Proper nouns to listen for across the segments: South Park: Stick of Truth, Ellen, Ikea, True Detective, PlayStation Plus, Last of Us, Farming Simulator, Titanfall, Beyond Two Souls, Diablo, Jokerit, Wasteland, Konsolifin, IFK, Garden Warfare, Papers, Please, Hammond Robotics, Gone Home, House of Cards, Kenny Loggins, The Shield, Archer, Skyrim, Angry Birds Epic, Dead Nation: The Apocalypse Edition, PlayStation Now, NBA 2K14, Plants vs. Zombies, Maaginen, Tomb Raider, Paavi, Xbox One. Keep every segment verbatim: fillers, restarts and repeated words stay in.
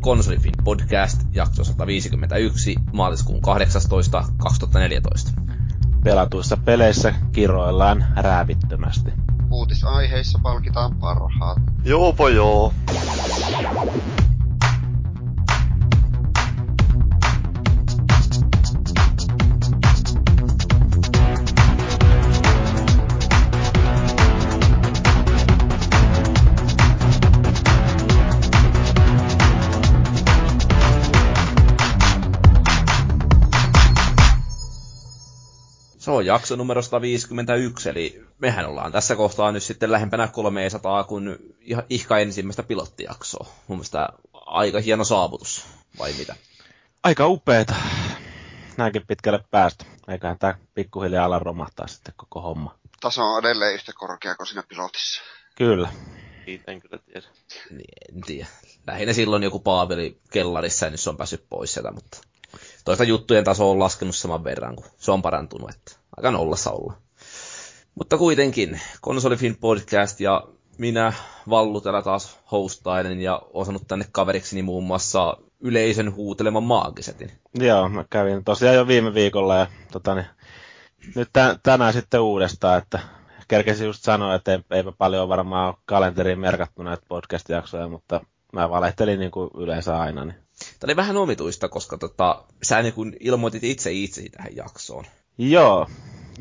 Konsolifin podcast, jakso sata viisikymmentäyksi, maaliskuun kahdeksastoista kaksituhattaneljätoista. Pelatuissa peleissä kiroillaan räävittömästi. Uutisaiheissa palkitaan parhaat. Joopo joo. Se on jakso numero sata viisikymmentäyksi, eli mehän ollaan tässä kohtaa nyt sitten lähempänä kolmesataa kuin ihan ihka ensimmäistä pilottijaksoa. Mun mielestä aika hieno saavutus, vai mitä? Aika upeeta. Näinkin pitkälle päästä. Eiköhän tää pikkuhiljaa ala romahtaa sitten koko homma. Taso on edelleen yhtä korkea kuin siinä pilotissa. Kyllä. Siitä en kyllä tiedä. Niin, en tiedä. Lähinnä silloin joku Paaveli kellarissa ja nyt se on päässyt pois sieltä, mutta... Toista juttujen taso on laskenut saman verran, kun se on parantunut, että aika nollassa olla. Mutta kuitenkin, Konsolifin podcast ja minä, Vallu, täällä taas hostailen ja osannut tänne kaverikseni muun muassa yleisön huuteleman Maagisetin. Joo, mä kävin tosiaan jo viime viikolla ja tota, niin, nyt tän, tänään sitten uudestaan, että kerkesin just sanoa, että eipä paljon varmaan ole kalenteriin merkattu näitä podcast-jaksoja, mutta mä valehtelin niin kuin yleensä aina, niin... Tämä oli vähän omituista, koska tota, sä niin kun ilmoitit itse itse tähän jaksoon. Joo.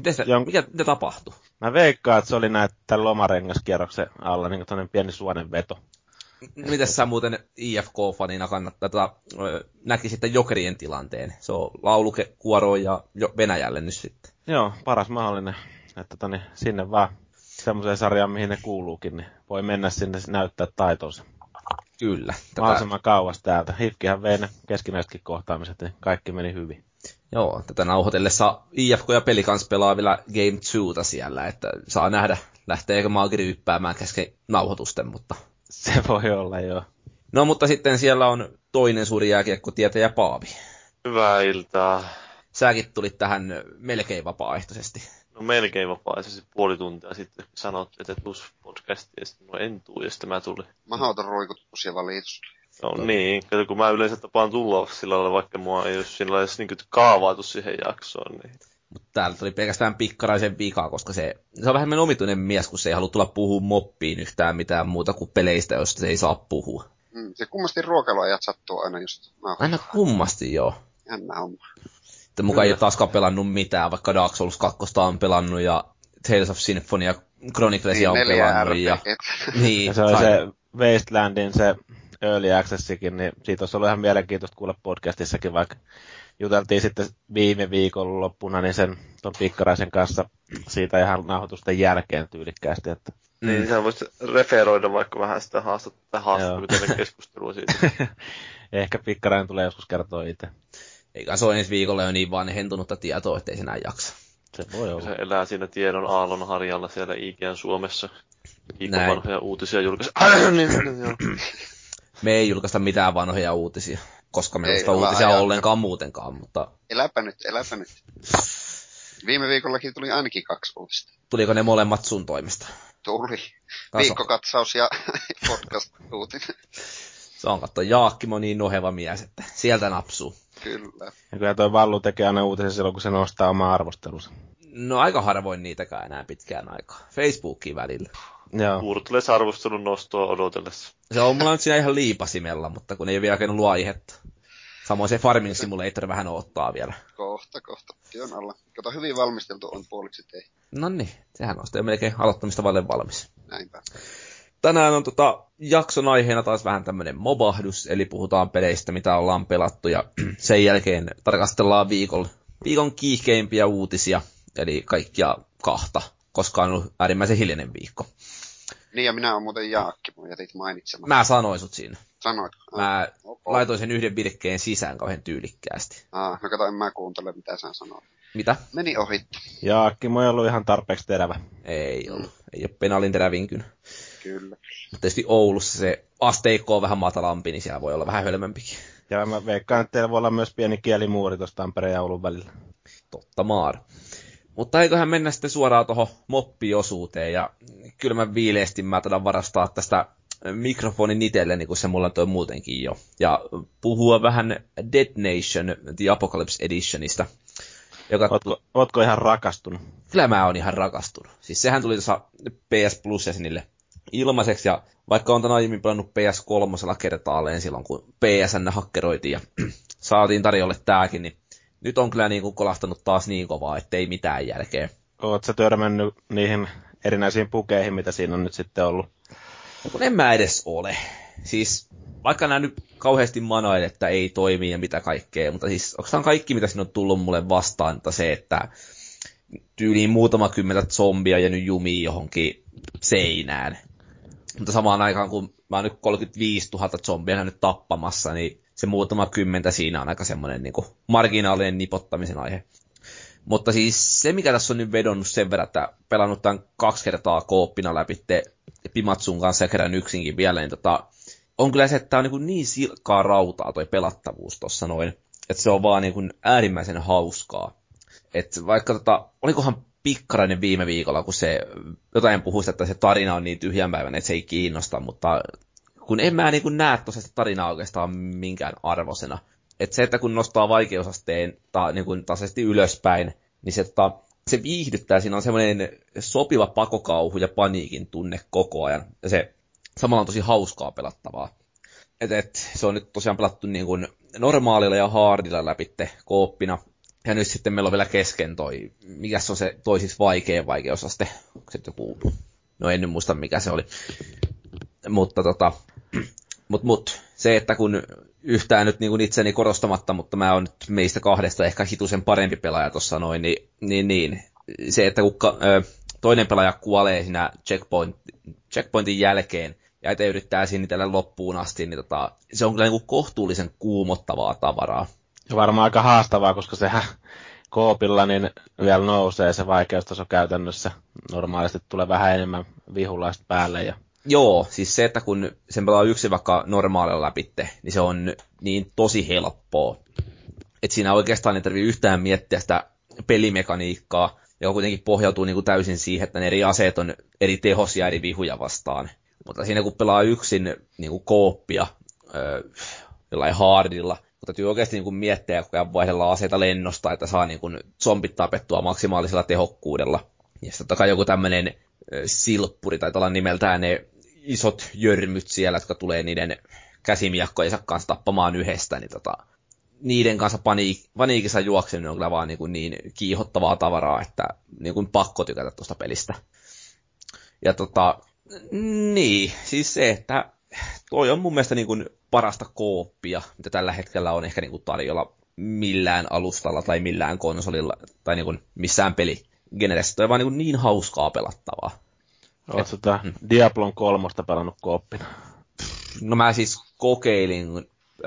Sitä, Jon... Mitä mitä tapahtui? Mä veikkaan, että se oli näin tämän lomarengaskierroksen alla, niin kuin tuollainen pieni suonen veto. Mites sä muuten I F K-fanina kannattaa, tota, näki sitten Jokerien tilanteen? Se on laulukuoroon ja Venäjälle nyt sitten. Joo, paras mahdollinen. Että toni, sinne vaan semmoiseen sarjaan, mihin ne kuuluukin, niin voi mennä sinne näyttää taitonsa. Kyllä. Tätä... Mahdollisimman kauas täältä. H I F K:hän vei ne keskinäisetkin kohtaamiset, niin kaikki meni hyvin. Joo, tätä nauhoitellessa I F K ja peli kanssa pelaa vielä Game kaksi siellä, että saa nähdä, lähteekö Maaginen yppäämään kesken nauhoitusten, mutta... Se voi olla, joo. No, mutta sitten siellä on toinen suuri jääkiekkotietäjä Paavi. Hyvää iltaa. Säkin tulit tähän melkein vapaaehtoisesti. No melkein vapaaehtoisesti puoli tuntia sitten sanot, että tuus podcastia, no en tuu, ja sitten mä tulin. Mä hautan roikutus ja valitus. No Totta. Niin, kato, kun mä yleensä tapaan tulla sillä lailla, vaikka mua ei ole sillä lailla niin kaavaatu siihen jaksoon. Niin. Mutta täällä tuli pelkästään Pikkaraisen vikaa, koska se, se on vähemmän omituinen mies, kun se ei halua tulla puhua moppiin yhtään mitään muuta kuin peleistä, josta se ei saa puhua. Mm, se kummasti ruokailuajat sattuu aina just. Aina kummasti, joo. Jännä homma. Että mukaan ei ole taaskaan pelannut mitään, vaikka Dark Souls kaksi on pelannut ja Tales of Symphonia Chroniclesia niin, on pelannut. Ja, niin, ja se oli se Wastelandin se Early Accessikin, niin siitä olisi ollut ihan mielenkiintoista kuulla podcastissakin, vaikka juteltiin sitten viime viikon loppuna niin sen ton Pikkaraisen kanssa siitä ihan nauhoitusten jälkeen tyylikkäästi. Että... Niin, sä voisit referoida vaikka vähän sitä haastattelua, haastattelua keskustelua siitä. Ehkä Pikkarainen tulee joskus kertoa itse. Eikä se ole ensi viikolla jo niin vanhentunutta tietoa, ettei se enää jaksa. Se voi olla. Se elää siinä tiedon aallon harjalla siellä Ikean Suomessa. Ikon vanhoja uutisia julkaistaan. Me ei julkaista mitään vanhoja uutisia, koska me ei julkaista uutisia ajatella. Ollenkaan muutenkaan. Mutta... Eläpä nyt, eläpä nyt. Viime viikollakin tuli ainakin kaksi uutista. Tuliko ne molemmat sun toimesta? Tuli. Viikkokatsaus ja podcast-uutinen. Se on katsoa, Jaakkimo niin noheva mies, että sieltä napsuu. Kyllä. Ja kyllä toi Vallu tekee aina uutisen silloin, kun se nostaa omaa arvostelunsa. No aika harvoin niitäkään enää pitkään aikaa. Facebookiin välillä. Joo. Kuurteles arvostelun nostoa odotellessa. Se on mulla nyt siinä ihan liipasimella, mutta kun ei ole vielä oikein ollut aihetta. Samoin se Farming Simulator vähän odottaa vielä. Kohta, kohta. Työn alla. Kato, hyvin valmisteltu on puoliksi tehty. No niin, sehän on sitten melkein aloittamista vaille valmis. Näinpä. Tänään on tota, jakson aiheena taas vähän tämmönen mobahdus, eli puhutaan peleistä, mitä ollaan pelattu, ja sen jälkeen tarkastellaan viikon, viikon kiihkeimpiä uutisia, eli kaikkia kahta, koska on ollut äärimmäisen hiljainen viikko. Niin, ja minä olen muuten Jaakki, mun jätit mainitsemaan. Mä sanoin sut siinä. Sanoit? Mä okay. Laitoin sen yhden virkkeen sisään kauhean tyylikkäästi. Ah, no kato, en mä kuuntele, mitä sä sanoit. Mitä? Meni ohi. Jaakkimo ei ollut ihan tarpeeksi terävä. Ei ollut. Ei ole penaalin terävinkynä. Kyllä. Mutta tietysti Oulussa se asteikko on vähän matalampi, niin siellä voi olla vähän hölmömpikin. Ja mä veikkaan, että teillä voi olla myös pieni kielimuuri tuossa Tampereen ja Oulun välillä. Totta maar. Mutta eiköhän mennä sitten suoraan tuohon moppiosuuteen. Ja kyllä mä viileesti mä taidan varastaa tästä mikrofonin itselleni, kun se mulla toi muutenkin jo. Ja puhua vähän Dead Nation: The Apocalypse Editionista. Joka... Ootko, ootko ihan rakastunut? Kyllä mä oon ihan rakastunut. Siis sehän tuli tuossa P S Plus jäsenille ilmaiseksi, ja vaikka on aiemmin pelannut P S kolme kertaalleen silloin, kun P S N hakkeroitiin ja saatiin tarjolle tääkin, niin nyt on kyllä niin kuin kolahtanut taas niin kovaa, ettei mitään järkeä. Oot sä törmännyt niihin erinäisiin pukeihin, mitä siinä on nyt sitten ollut? No, kun en mä edes ole. Siis vaikka nää nyt kauheasti manoin, että ei toimi ja mitä kaikkea, mutta siis oikeastaan kaikki, mitä siinä on tullut mulle vastaan, että se, että tyyliin muutama kymmentä zombia jäänyt jumiin johonkin seinään. Mutta samaan aikaan, kun mä oon nyt kolmekymmentäviisituhatta zombia nyt tappamassa, niin se muutama kymmentä siinä on aika semmoinen niin kuin marginaalinen nipottamisen aihe. Mutta siis se, mikä tässä on nyt vedonnut sen verran, että pelannut tämän kaksi kertaa kooppina läpi Pimatsun kanssa ja kerran yksinkin vielä, niin tota, on kyllä se, että tämä on niin, niin silkkaa rautaa toi pelattavuus tuossa noin, että se on vaan niin kuin äärimmäisen hauskaa. Että vaikka tota, olikohan pikkarainen viime viikolla, kun se jotain puhui sitä, että se tarina on niin tyhjänpäiväinen, että se ei kiinnosta, mutta kun en mä niin kuin näe tosiaan tarinaa oikeastaan minkään arvosena. Että se, että kun nostaa vaikeusasteen ta, niin kuin tasaisesti ylöspäin, niin se, ta, se viihdyttää. Siinä on semmoinen sopiva pakokauhu ja paniikin tunne koko ajan. Ja se samalla on tosi hauskaa pelattavaa. Et, et, se on nyt tosiaan pelattu niin kuin normaalilla ja hardilla läpitte kooppina. Ja nyt sitten meillä on vielä kesken toi, mikä se on se toi siis vaikea vaikeusaste. Onko se joku? No en nyt muista, mikä se oli. Mutta tota... Mut, mut se, että kun yhtään nyt niin kun itseni korostamatta, mutta mä oon nyt meistä kahdesta ehkä hitusen parempi pelaaja tuossa noin, niin, niin, niin se, että kun ka, ö, toinen pelaaja kuolee siinä checkpoint, checkpointin jälkeen ja ette yrittää sinitellä loppuun asti, niin tota, se on kyllä niin kuin kohtuullisen kuumottavaa tavaraa. Se varmaan aika haastavaa, koska sehän koopilla niin vielä nousee se vaikeustaso käytännössä. Normaalisti tulee vähän enemmän vihulaista päälle ja... Joo, siis se, että kun sen pelaa yksin vaikka normaalilla läpitte, niin se on niin tosi helppoa. Että siinä oikeastaan ei tarvitse yhtään miettiä sitä pelimekaniikkaa, joka kuitenkin pohjautuu niin kuin täysin siihen, että ne eri aseet on eri tehosia eri vihuja vastaan. Mutta siinä kun pelaa yksin niin kuin kooppia öö, jollain hardilla, mutta täytyy oikeasti niin kuin miettiä ja koko ajan vaihdella aseita lennosta, että saa niin kuin zombit tapettua maksimaalisella tehokkuudella. Ja sitten kai joku tämmöinen silppuri, taitaa olla nimeltään ne isot jörmyt siellä, jotka tulee niiden käsimiakkojensa kanssa tappamaan yhdestä, niin tota, niiden kanssa paniik- paniikissa juokseminen on kyllä vaan niin, kuin niin kiihottavaa tavaraa, että niin kuin pakko tykätä tuosta pelistä. Ja tota, niin, siis se, että toi on mun mielestä niin kuin parasta kooppia, mitä tällä hetkellä on ehkä niin kuin tarjolla millään alustalla tai millään konsolilla tai niin kuin missään peli. Generessä. Toi on vaan niin, niin hauskaa pelattavaa. Oletko tätä Diablon kolmosta pelannut kooppina? No mä siis kokeilin,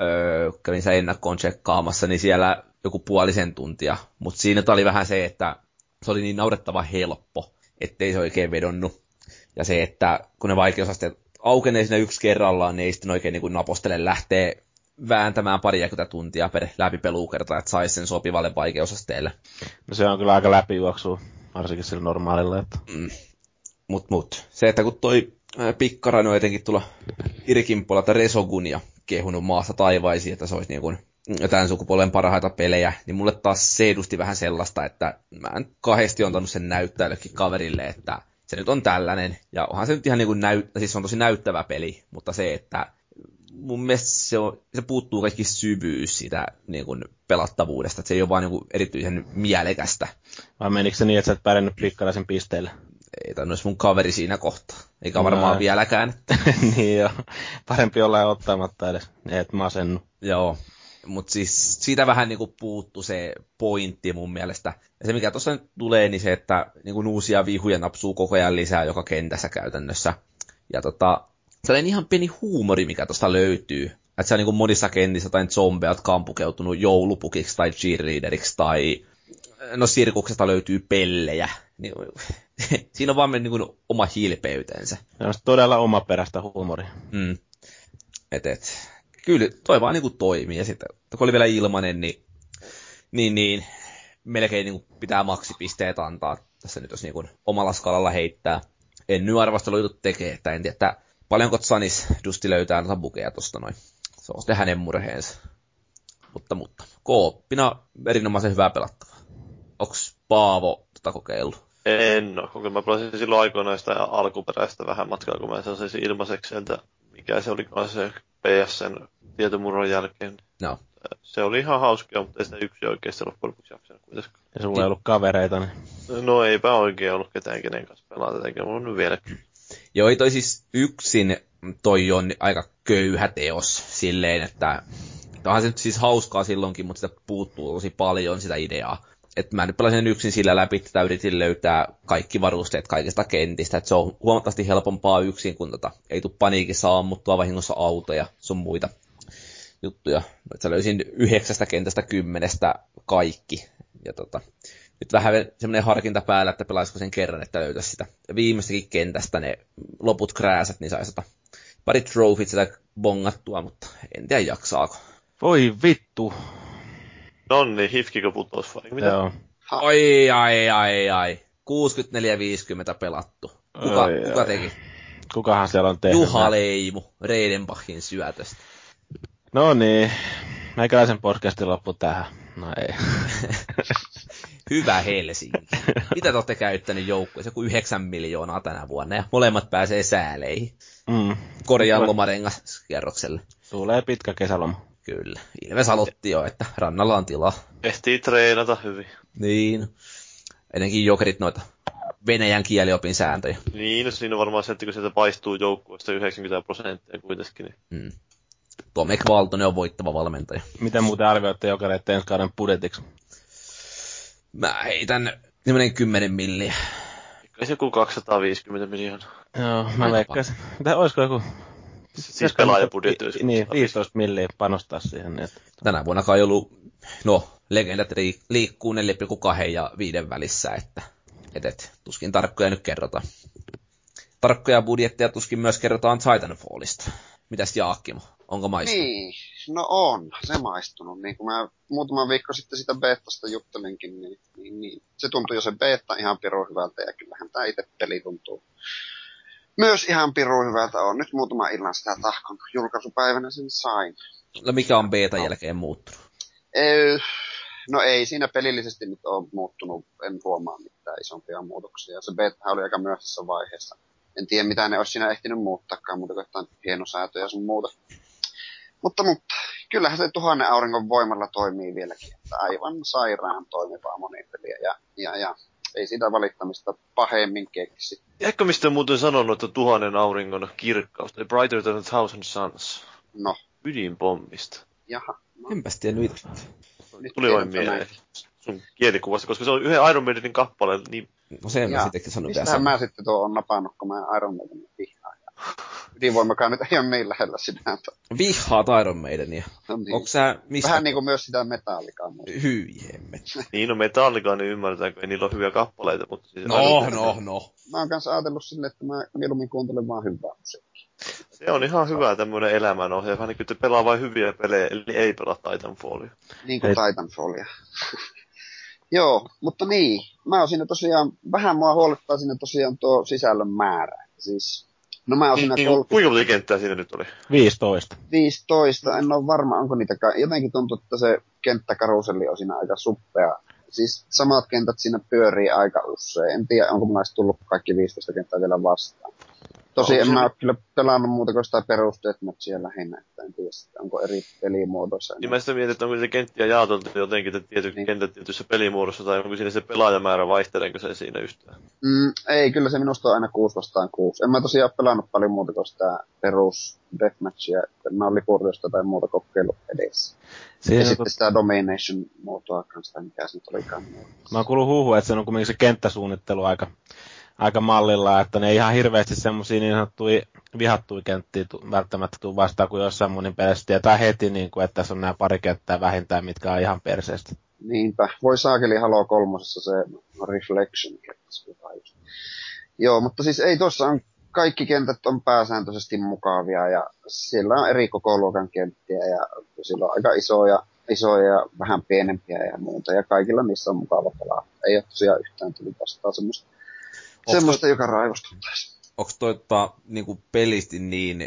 öö, kävin sen ennakkoon tsekkaamassa, niin siellä joku puolisen tuntia. Mutta siinä oli vähän se, että se oli niin naurettavan helppo, ettei se oikein vedonnut. Ja se, että kun ne vaikeusasteet aukenee siinä yksi kerrallaan, niin ei sitten oikein niin napostele lähtee vääntämään pariakymmentä tuntia per läpipelukerta, että saisi sen sopivalle vaikeusasteelle. No se on kyllä aika läpijuoksua, varsinkin sillä normaalilla. Että... Mm. Mut mut. Se, että kun toi pikkarainen on etenkin tulla Irkin puolelta Resogunia kehunut maasta taivaisiin, että se olisi niin kuin jotain sukupolven parhaita pelejä, niin mulle taas se edusti vähän sellaista, että mä en kahdesti antanut sen näyttäjällekin kaverille, että se nyt on tällainen. Ja onhan se nyt ihan niin kuin näy... siis se on tosi näyttävä peli, mutta se, että mun mielestä se, on, se puuttuu kaikki syvyys siitä niin kuin pelattavuudesta, että se ei ole vaan niin kuin erityisen mielekästä. Vai menikö se niin, että sä et pärjännyt pikkaraisen pisteillä? Ei tainnut mun kaveri siinä kohtaa, eikä no, varmaan ei. Vieläkään. Niin joo, parempi olla ottamatta edes, et masennu. Joo, mutta siis siitä vähän niin kuin puuttuu se pointti mun mielestä. Ja se mikä tuossa nyt tulee, niin se, että niin kuin uusia vihuja napsuu koko ajan lisää joka kentässä käytännössä. Ja tota... Sellainen ihan pieni huumori, mikä tuosta löytyy. Että se on niin monissa kentissä tai zombeja, jotka on pukeutunut joulupukiksi tai cheerleaderiksi tai no sirkuksesta löytyy pellejä. Niin, siinä on vaan mennyt niin oma hilpeytensä. Se on todella omaperäistä huumoria. Mm. Et, et. Kyllä toi vaan niin toimii. Ja sitten kun oli vielä ilmanen, niin, niin, niin melkein niin pitää maksipisteet antaa. Tässä nyt jos niin omalla skalalla heittää. En nyt arvostelujutut tekee, että en tiedä, että paljonko Sanis Dusti löytää noita bukeja tosta noin. Se on sitten hänen murheensa. Mutta, mutta. Kooppina erinomaisen hyvää pelattavaa. Onks Paavo tota kokeillut? En oo, kun mä pelasin silloin aikoinaan sitä alkuperäistä vähän matkaa, kun mä saisin ilmaiseksi sieltä, mikä se oli se P S:n tietomurron jälkeen. No. Se oli ihan hauskaa, mutta ei sitä yksi oikeasti loppujen lopuksi jaksanut kuitenkaan. Ja sulla ei ollut kavereita, niin... No eipä oikein ollut ketään, kenen kanssa pelaa tätäkin, mulla on nyt vieläkin. Joo, ei toi siis yksin, toi on aika köyhä teos silleen, että... Onhan se nyt siis hauskaa silloinkin, mutta sitä puuttuu tosi paljon sitä ideaa. Että mä nyt pelasin yksin sillä läpi, että yritin löytää kaikki varusteet kaikista kentistä. Että se on huomattavasti helpompaa yksin, kun tota, ei tule paniikissa ammuttua vahingossa autoja sun muita juttuja. Että löysin yhdeksästä kentästä kymmenestä kaikki. Ja tota, nyt vähän semmoinen harkinta päällä, että pelaisiko sen kerran, että löytäisi sitä. Ja viimeistäkin kentästä ne loput krääsät, niin saisi tota, pari trofit sitä bongattua, mutta en tiedä jaksaako. Voi vittu. Nonni, hifkikö putos vai? Mitä? Joo. Ai, ai, ai, ai. kuusikymmentäneljä viisikymmentä pelattu. Kuka, ai, kuka teki? Kukahan siellä on tehnyt? Juha Leimu, Reidenbachin syötöstä. No niin, meikäläisen podcastin loppu tähän. No ei. Hyvä Helsinki. Mitä te olette käyttänyt joukkueessa? Joku yhdeksän miljoonaa tänä vuonna ja molemmat pääsee sääleihin. Mm. Korjaan lomarengas kerrokselle. Tulee pitkä kesäloma. Kyllä. Ilves aloitti jo, että rannalla on tilaa. Ehtii treenata hyvin. Niin. Etenkin Jokerit noita venäjän kieliopin sääntöjä. Niin, no siinä on varmaan se, että kun sieltä paistuu joukkueesta yhdeksänkymmentä prosenttia kuitenkin. Niin. Mm. Tomek Valtonen on voittava valmentaja. Miten muuten arvioitte Jokerit ensi kauden budjetiksi? Mä heitän semmoinen kymmenen milliä. Eikös joku kaksisataaviisikymmentä miljoonaa? Joo, mä veikkasin. Mitä, olisiko joku... Siis pelaajapudjetti olisi. Niin, viisitoista milliä panostaa siihen. Että... Tänä vuonna kai on ollut, no, legendat liikkuu neljä pilkku kaksi ja viiden välissä, että et, et, tuskin tarkkoja nyt kerrotaan. Tarkkoja budjetteja tuskin myös kerrotaan Titanfallista. Mitäs Jaakkimo, onko maistunut? Niin, no on, se maistunut. Niin kuin mä muutama viikko sitten sitä beetasta juttelinkin, niin, niin, niin se tuntui jo se beetta ihan pirun hyvältä ja kyllähän tämä itse peli tuntuu. Myös ihan pirun hyvältä on. Nyt muutama illan sitä tahkon julkaisupäivänä sen sain. No mikä on beta jälkeen muuttunut? Ei, no ei siinä pelillisesti nyt ole muuttunut. En huomaa mitään isompia muutoksia. Se beta oli aika myöhäisessä vaiheessa. En tiedä mitä ne olisi siinä ehtinyt muuttaakaan, mutta jotain hienosäätöjä sun muuta. Mutta, mutta kyllähän se tuhannen aurinkon voimalla toimii vieläkin. Että aivan sairaan toimivaa monipeliä ja... ja, ja. Ei sitä valittamista pahemmin keksi. Eikö mistä muuten sanonut, että tuhannen auringon kirkkaus, The Brighter Than a Thousand Suns? No. Ydinpommista. Jaha. No. Enpäs tiennyt itse. Tuli vain mieleen sun kielikuvasta, koska se on yhden Iron Maidenin kappaleen. Niin... No sen mä sittenkin sanon. Mistähän mä sitten tuo on napannut, kun mä Iron Maidenin vihaan. Ydinvoimakaan nyt ei ole niin lähellä sydäntä. Vihaat Iron Maidenia. No niin. Onko sä mistä? Vähän niin kuin myös sitä metallikaa. Hyjemme. Niin, no metallikaa niin ymmärtää, kun ei niillä ole hyviä kappaleita. Mutta siis no, no, no, no. Mä oon kanssa ajatellut silleen, että mä mieluummin kuuntelen vaan hyvää musiikkia. Se on ihan hyvä tämmönen elämänohje. Vähän niin kuin te pelaa vain hyviä pelejä, eli ei pelaa Titanfallia. Niin kuin Titanfallia. Joo, mutta niin. Mä oon siinä tosiaan, vähän mua huolettaa siinä tosiaan tuo sisällön määrä. Siis... No mä oon siinä kolmekymmentä... Kuinka monta kenttää siinä nyt oli? viisitoista. viisitoista, en ole varma, onko niitäkään. Jotenkin tuntuu, että se kenttäkaruselli on siinä aika suppea. Siis samat kentät siinä pyörii aika usein. En tiedä, onko mulla edes tullut kaikki viisitoista kenttää vielä vastaan. Tosin en se... mä ole kyllä pelannut muuta kuin sitä perustetmatsia lähinnä, että en tiedä, onko eri pelimuodoissa. Niin mä sitä mietin, että onko niitä kenttiä jaoteltu jotenkin, että tietyt niin. Kentät tietyissä pelimuodossa, tai onko siinä se pelaajamäärä, vaihteleeko se siinä yhtään? Mm, ei, kyllä se minusta on aina kuusi vastaan kuusi. En mä tosiaan ole pelannut paljon muuta kuin sitä perus deathmatchia, että mä olin kurjosta tai muuta kokeillut edessä. Siinä ja sitten to... sitä domination-muotoa kanssa, mikä se nyt olikaan. Mä oon kuullut huuhua, että se on kuitenkin se kenttäsuunnittelu aika... aika mallilla, että ne ei ihan hirveästi semmosia niin sanottuja vihattuja kenttiä tu- välttämättä tuu vastaan kuin jossain monin pelissä tietää heti, niin kuin, että tässä on nämä pari kenttää vähintään, mitkä on ihan perseestä. Niinpä. Voi saakeli Halo kolmosessa se reflection kenttä. Joo, mutta siis ei tuossa on, kaikki kentät on pääsääntöisesti mukavia ja siellä on eri kokoluokan kenttiä ja sillä on aika isoja, isoja ja vähän pienempiä ja muuta ja kaikilla niissä on mukava pelaa. Ei ole tosiaan yhtään tuli vastaan semmoista. Semmosta, joka raivostuttaisi. onko toi niinku pelisti niin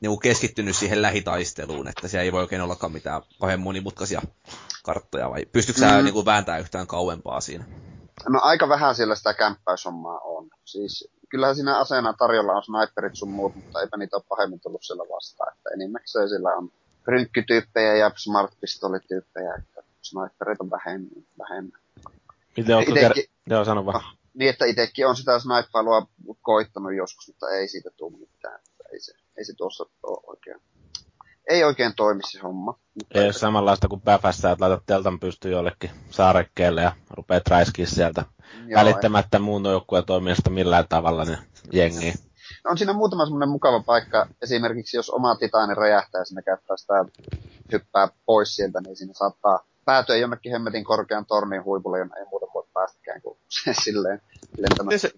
niinku keskittynyt siihen lähitaisteluun, että siellä ei voi oikein ollakaan mitään kauhean monimutkaisia karttoja, vai pystytkö mm. sä niinku vääntämään yhtään kauempaa siinä? No aika vähän siellä sitä kämppäyshommaa on. Siis kyllähän siinä aseena tarjolla on sniperit sun muut, mutta eipä niitä ole pahemmin tullut siellä vastaan. Että enimmäkseen siellä on rynkkityyppejä ja smart-pistolityyppejä, että sniperit on vähemmän. vähemmän. Miten ootko ker... Joo, sano vaan. No, niin, että itsekin on sitä snipeilua koittanut joskus, mutta ei siitä tule mitään. Ei se, ei se tuossa ole oikein. Ei oikein toimi se homma. Ei ole samanlaista kuin päfässä, että laitat teltan pystyyn jollekin saarekkeelle ja rupeat räiskiä sieltä. Joo, välittämättä ei. Muun joukkueen toimijasta millään tavalla ne jengiä. On siinä muutama semmoinen mukava paikka. Esimerkiksi jos oma titaani räjähtää ja sinne käyttää sitä hyppää pois sieltä, niin siinä saattaa päätyä jonnekin hemmetin korkean tornin huipulle, jonne ei muuta voi päästäkään kuin silleen lentämässä.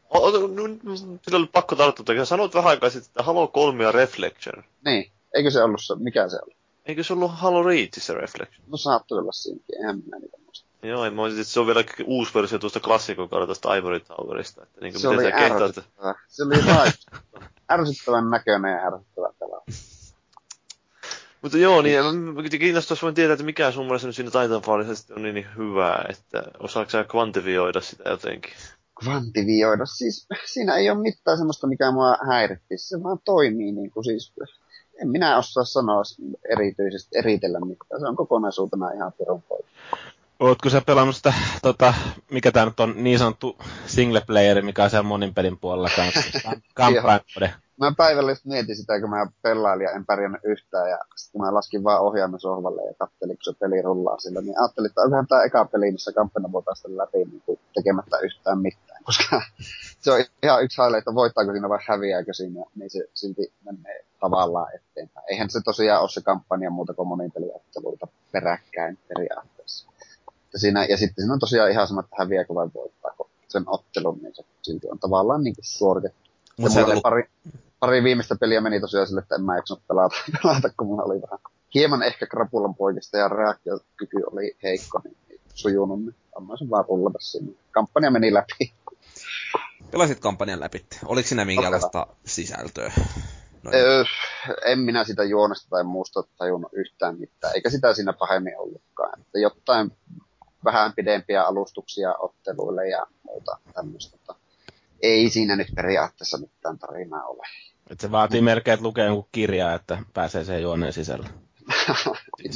Sillä oli pakko tarttua, kun sanoit vähän aikaa sitten, että Halo kolme ja Reflection. Niin. Eikö se ollut se? Mikä se oli? Eikö se ollut Halo Reach se Reflection? No saattoi olla siinkin, eihän minä niitä muista. Joo, en mä olisin, että se on vielä uusi versio tuosta klassikon kartasta Ivory Towerista. Että niin se, oli se, kehtaat... se oli ärsyttävä. Ärsyttävän näköinen ja ärsyttävän pelaa. Mutta joo, niin kiinnostaisi vain tietää, että mikä sun mielestä siinä Titanfallissa on niin hyvää, että osaatko sä kvantifioida sitä jotenkin? Kvantifioida? Siis siinä ei ole mitään semmoista, mikä mua häirittisi. Se vaan toimii niin kuin siis... En minä osaa sanoa erityisesti eritellä mitään. Se on kokonaisuutena ihan pirun poika. Ootko sä pelannut sitä, tota, mikä tää nyt on niin sanottu single playeri, mikä on siellä monin pelin puolella kanssa? Kampailuiden. Mä päivällä just mietin sitä, kun mä pelailin ja en pärjännyt yhtään. Ja sit kun mä laskin vaan ohjaamme sohvalle ja kattelin, kun se peli rullaa sillä, niin ajattelin, että onkohan tää eka peli, missä kampanja voidaan sitä läpi niin tekemättä yhtään mitään. Koska se on ihan yksi haile, että voittaako siinä vai häviääkö siinä, niin se silti menee tavallaan eteenpäin. Eihän se tosiaan ole se kampanja muuta kuin monin peliotteluita peräkkäin periaatteessa. Ja, siinä, ja sitten siinä on tosiaan ihan sama, että häviääkö vai voittaako sen ottelun, niin se silti on tavallaan niin kuin suoritettu. Ja mulla oli pari, pari viimeistä peliä meni tosiaan sille, että en mä eksynyt pelata, pelata, kun mulla oli vähän hieman ehkä krapulan poikista ja reaktiokyky oli heikko, niin sujunut, niin annoisin vaan rullata sinne. Kampanja meni läpi. Pelasit kampanjan läpi. Oliko siinä minkälaista sisältöä? Öö, en minä sitä juonesta tai muusta tajunnut yhtään mitään, eikä sitä siinä pahemmin ollutkaan. Että jotain vähän pidempiä alustuksia otteluille ja muuta tämmöistä. Ei siinä nyt periaatteessa mitään tarinaa ole. Et se vaatii melkein, että lukee jonkun kirjaa, että pääsee sen juoneen sisällä.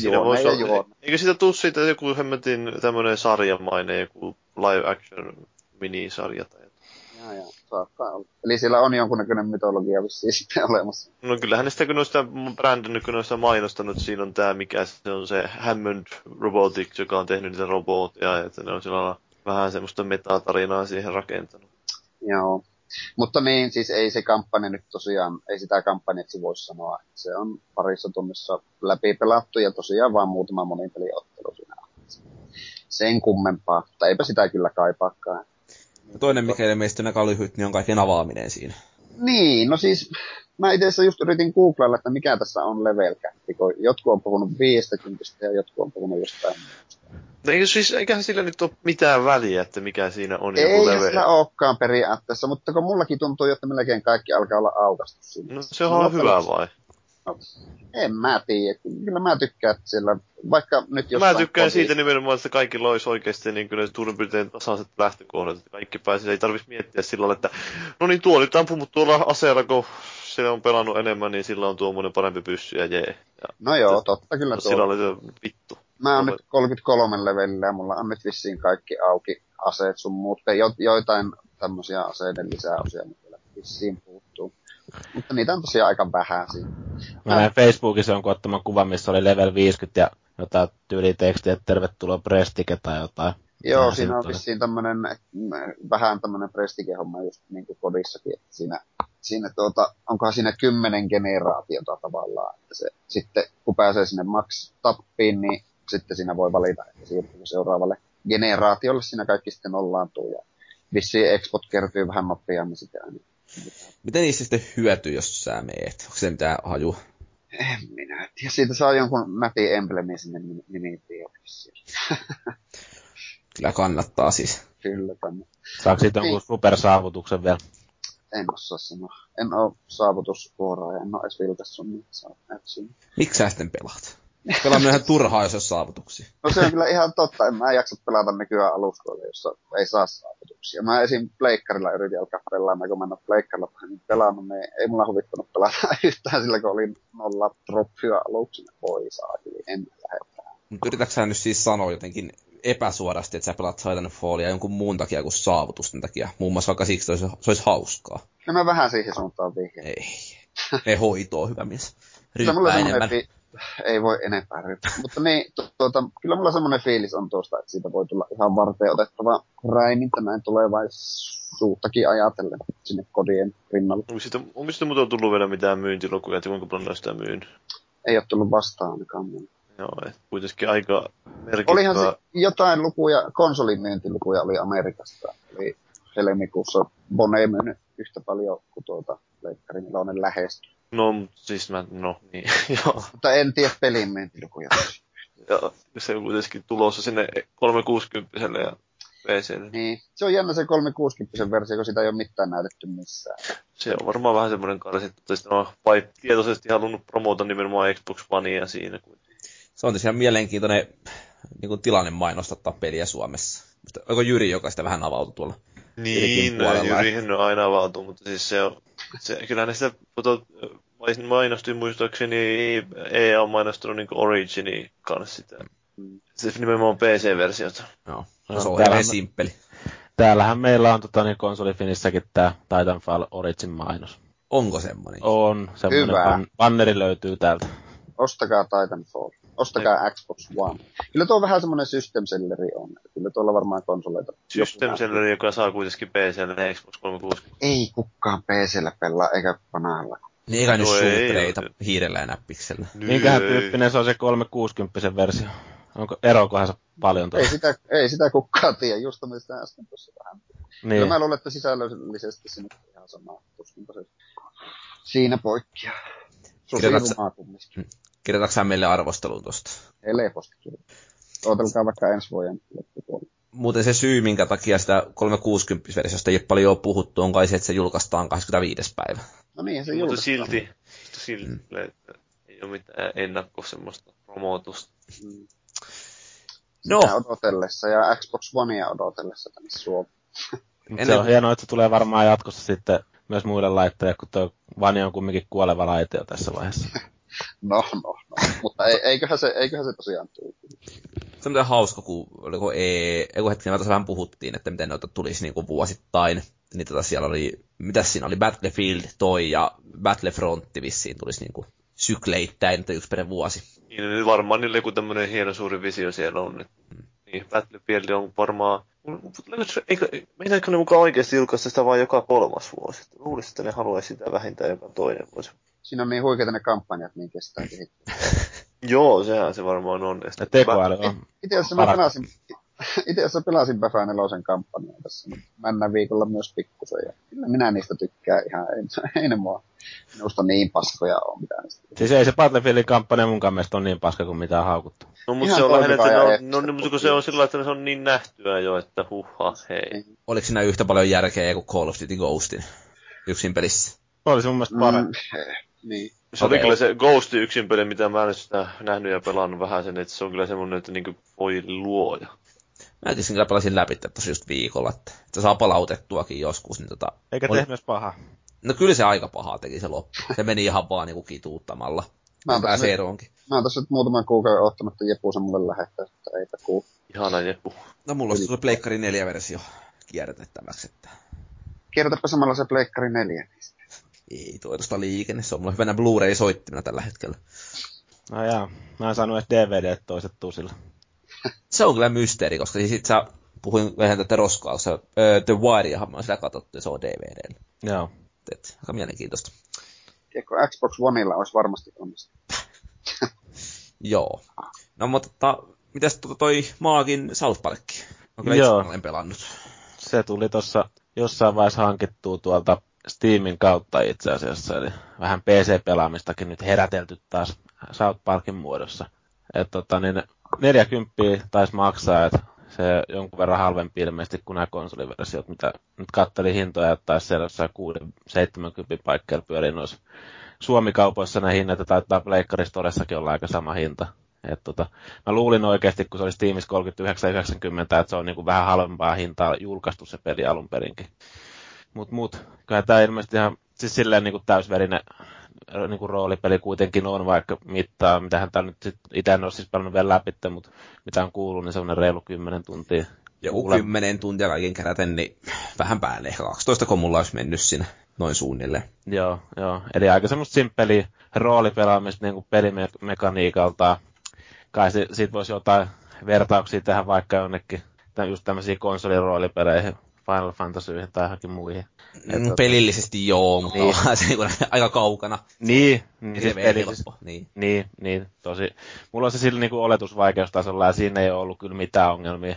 juone ja juone. Eikö sitä tule siitä joku hemmetin tämmöinen sarjamainen, joku live action minisarja tai jaa, jaa, saattaa olla. Eli siellä on jonkunnäköinen mytologia vissiin sitten olemassa. No kyllähän sitä, kun noista brändin, kun noista mainostanut, siinä on tää, mikä se on se Hammond Robotics, joka on tehnyt niitä robotteja, että ne on sillä vähän semmoista metatarinaa siihen rakentanut. Joo. Mutta niin, siis ei se kampanja nyt tosiaan, ei sitä kampanjaksi voi sanoa. Se on parissa tunnissa läpi pelattu ja tosiaan vaan muutama monin peliottelu siinä. Sen kummempaa, mutta eipä sitä kyllä kaipaakaan. Ja toinen, mikä ei meistä näkään oli hyöt, niin on kaiken avaaminen siinä. Niin, no siis mä itse asiassa just yritin googlailla, että mikä tässä on level cap, kun jotkut on puhunut viisikymmentä ja jotkut on puhunut jostain muusta. No eikö siis, eiköhän sillä nyt ole mitään väliä, että mikä siinä on ei joku level. Ei sillä olekaan periaatteessa, mutta kun mullakin tuntuu, että melkein kaikki alkaa olla aukastu siinä. No se on hyvä pelasta. Vai? No, en mä tiedä. Kyllä mä tykkään siellä, vaikka nyt jos mä tykkään kohdista. Siitä nimenomaan, että kaikilla olisi oikeasti niin kuin ne suurin piirtein tasaiset lähtökohdat, että kaikki pääsee, ei tarvitsisi miettiä sillä lailla, että no niin tuo nyt ampumut tuolla aseella, kun se on pelannut enemmän, niin sillä on tuommoinen parempi pyssy ja jee. Ja no joo, se, totta kyllä no, tuo. Sillä oli se vittu. Mä oon nyt kolmekymmentäkolme levelillä ja mulla on nyt vissiin kaikki auki aseet sun muut, jo, joitain tämmöisiä aseiden lisäosia, mitä vissiin puuttuu. Mutta niitä on tosiaan aika vähän siinä. Mä näin Facebookissa jonkun ottaman kuvan, missä oli level viisikymmentä ja jotain tyylitekstiä, että tervetuloa Prestike tai jotain. Joo, siinä, siinä on vissiin tämmönen, vähän tämmönen Prestike-homma just niinku kodissakin, että siinä, siinä tuota, onkohan siinä kymmenen generaatiota tavallaan, että se sitten kun pääsee sinne max-tappiin, niin sitten siinä voi valita, että siirtyy seuraavalle generaatiolle, siinä kaikki sitten ollaantuu ja vissiin expot kertyy vähän nopeammin sitä aina. Miten niistä sitten hyötyy, jos sä meet? Onko se mitään hajua? En minä tiedä. Siitä saa jonkun nätin emblemin sinne minipioksi. Kyllä kannattaa siis. Kyllä kannattaa. Saako siitä jonkun supersaavutuksen vielä? en osaa sanoa. En oo saavutusvuoroa ja en oo edes vilkaissut niitä saavutuksia. Miksi sä sitten pelaat? Pelaaminen ihan turhaa, jos ei ole saavutuksia. No se on kyllä ihan totta. En mä jaksa pelata nykyään alustoilla, jossa ei saa saavutuksia. Mä esim. Pleikkarilla yritin alkaa pelaamaan, kun mä en oo pleikkarilla vähän pelannut, niin ei mulla huvittanut pelata yhtään sillä, kun oli nolla droppia aluksi. Voi saa, eli en lähdetään. Mutta yritätkö sä nyt siis sanoa jotenkin epäsuorasti, että sä pelaat Titanfallia jonkun muun takia kuin saavutusten takia? Muun muassa vaikka siksi, että se olisi hauskaa. No mä vähän siihen suuntaan vihjaan. Ei. Ne hoitoo, hyvä mies. Ryppää enemmän. Ei voi enempää ryhtyä. Mutta niin, tuota, kyllä mulla semmoinen fiilis on tuosta, että siitä voi tulla ihan varten otettava räinintä näin tulevaisuuttakin ajatellen sinne kodien rinnalle. Onko sitten muuten tullut vielä mitään myyntilukuja, että kuinka paljon sitä myyn? Ei ole tullut vastaan ainakaan. Joo, et kuitenkin aika merkittävä. Olihan se jotain lukuja, konsolin myyntilukuja oli Amerikasta. Eli helmikuussa Bone ei myynyt yhtä paljon kuin tuota Leikkari Milonen lähestyi. No, siis mä, no, niin, joo. Mutta en tiedä pelin myyntilukuja. Joo, se on kuitenkin tulossa sinne kolmesataakuusikymmentä ja P C:lle. Niin, se on jännä se kolmesataakuusikymmentä versio, kun sitä ei ole mitään näytetty missään. Se on varmaan vähän semmoinen karsittu, että sitten on vai tietoisesti halunnut promota nimenomaan Xbox Onea siinä. Se on tietysti ihan mielenkiintoinen niin kuin tilanne mainostaa peliä Suomessa. Onko Jyri, joka sitä vähän avautui tuolla? Niin, no, Jyrihän on aina avautunut, mutta siis se on... Se, kyllähän ne sitä mainosti muistaakseni, E A on mainostanut niin Originin kanssa sitä. Se nimenomaan P C-versiota. Joo, no, se on täällähän, ihan simppeli. Täällähän meillä on tota, niin Konsolifinissäkin tää Titanfall Origin mainos. Onko semmoinen? On, semmoinen ban- banneri löytyy täältä. Ostakaa Titanfall, ostakaa ne. Xbox One. Kyllä tuo vähän semmoinen system selleri on. Kyllä tuolla varmaan konsoleita. System selleri, joka saa kuitenkin P C:lle ja Xbox kolmesataakuusikymmentä. Ei kukaan P C:llä pelaa, eikä panalla. Niin eikä nyt suunnitteita hiirellä ja näppiksellä. Minkähän tyyppinen se on se kolmesataakuusikymmentä versio? Onko erokohan se paljon tuossa? Ei sitä, ei sitä kukaan tiedä, just on sitä äsken tuossa vähän. Niin. Kyllä mä luulen, että sisällöllisesti sinne ihan samaa. Tuskinpa se siinä poikkia. Kirjoitatko sä meille arvostelun tosta? Ei leiposti kirjoittaa. Ootelkaa vaikka ensi vuoden loppupuolella. Muuten se syy, minkä takia sitä kolmesataakuusikymmentä-versiosta ei ole paljon puhuttu, on kai se, että se julkaistaan kahdeskymmenesviides päivä. No niin, se julkaistaan. Mutta silti, silti mm. ei ole mitään ennakko semmoista promotusta. Mm. No. Sitä odotellessa ja Xbox Onea odotellessa tänne Suomeen. Se on hienoa, että se tulee varmaan jatkossa sitten myös muille laitteille, kun tuo Vani on kumminkin kuoleva laite jo tässä vaiheessa. No, no, no. Mutta ei, eiköhän, se, eiköhän se tosiaan tuli. Se on hauska, kun oliko ei, eiku hetken me tässä vähän puhuttiin, että miten noita tulisi niin kuin vuosittain. Niin tota siellä oli, mitäs siinä oli, Battlefield toi ja Battlefrontti vissiin tulisi niin kuin sykleittäin, että yksi per vuosi. Niin, varmaan niille joku tämmöinen hieno suuri visio siellä on. Hmm. Niin, Battlefield on varmaan... Meidätkö ne mukaan oikeasti julkaista sitä vaan joka kolmas vuosi? Luulisin, että ne haluaisi sitä vähintään joka toinen vuosi. Siinä on niin huikeita ne kampanjat, niin kestää kehittää. Joo, sehän se varmaan on. Ja tekoäly on. Itse asiassa mä pelasin, pelasin Päfää nelosen kampanjaa tässä. Männän viikolla myös pikkusen. Kyllä minä niistä tykkään ihan. Ei, ei ne mua minusta niin paskoja ole mitään niistä. Siis ei se Battlefieldin kampanja munkaan mielestä ole niin paska kuin mitään haukuttu. No mutta se on lähinnä, että no, no, mutta kun se on sillä että se on niin nähtyä jo, että huha, hei. Oliko siinä yhtä paljon järkeä kuin Call of Duty Ghostin yksin pelissä? Oli se mun mielestä parempi. Mm, niin. Se okay. Oli kyllä se Ghost yksin peli, mitä mä en sitä nähnyt ja pelannut vähän sen, että se on kyllä semmoinen, että niinku voi luoja. Mä en kyllä pelasin läpi tässä just viikolla, että, että saa palautettuakin joskus. Niin tota, eikä oli... tehnyt myös pahaa. No kyllä se aika pahaa teki se loppu. Se meni ihan vaan niinku kituuttamalla. Mä oon tässä nyt, nyt muutaman kuukauden ottanut, että Jepu se mulle lähettää, että eipä kuu. Ihana Jepu. No mulla on Pleikkari neljä-versio kierrätettäväksi. Että... Kierrätäpä samalla se Pleikkari neljä. Ei tuosta liikenne, se on mulla hyvänä Blu-ray-soittimena tällä hetkellä. No jaa, mä en saanut edes D V D toistettua sillä. Se on kyllä mysteeri, koska siis itse puhuin vähän tätä roskaa, koska The Wireahan mä oon sillä katsottu, se on D V D:llä. Joo. Et, aika mielenkiintoista. Tiedätkö, Xbox Oneilla olisi varmasti onnistunut. Joo. No mutta, mitäs toi Maagin South Park? Mä kyllä itse olen pelannut. Se tuli tossa jossain vaiheessa hankittua tuolta Steamin kautta itse asiassa, eli vähän P C-pelaamistakin nyt herätelty taas South Parkin muodossa. Et tota niin, neljäkymppiä taisi maksaa, et se jonkun verran halvempi ilmeisesti kuin nämä konsoliversiot, mitä nyt kattelin hintoja, että taisi siellä jossain kuusikymmentä seitsemänkymmentä paikkeilla pyörii noissa Suomi-kaupoissa nämä hinnat, ja taitaa Pleikkaristoressakin olla aika sama hinta. Et tota, mä luulin oikeasti, kun se oli Steamissa kolmekymmentäyhdeksän yhdeksänkymmentä, että se on niinku vähän halvempaa hintaa julkaistu se peli alun perinkin. Mut mut, kyllä tää ilmeisesti ihan siis silleen niinku täysverinen niinku roolipeli kuitenkin on, vaikka mittaa, mitähän tää nyt sit, ite en oo siis paljon vielä läpi, mut mitä on kuullut, niin semmonen reilu kymmenen tuntia. Joku kymmenen tuntia kaiken keräten, niin vähän päälle ehkä kaksitoista, kun mulla olisi mennyt siinä noin suunnilleen. Joo, joo. Eli aika semmoista simppeliä roolipelaamista niinku pelimekaniikalta. Kai se, siitä voisi jotain vertauksia tehdä vaikka jonnekin just tämmöisiin konsoliroolipeleihin, Final Fantasyihin tai johonkin muihin. Et pelillisesti on... joo, mutta niin. Onhan se aika kaukana. Niin. Niin, siis pelis... niin. niin, niin tosi. Mulla on se sillä niinku oletusvaikeustasolla ja siinä ei ole ollut kyllä mitään ongelmia.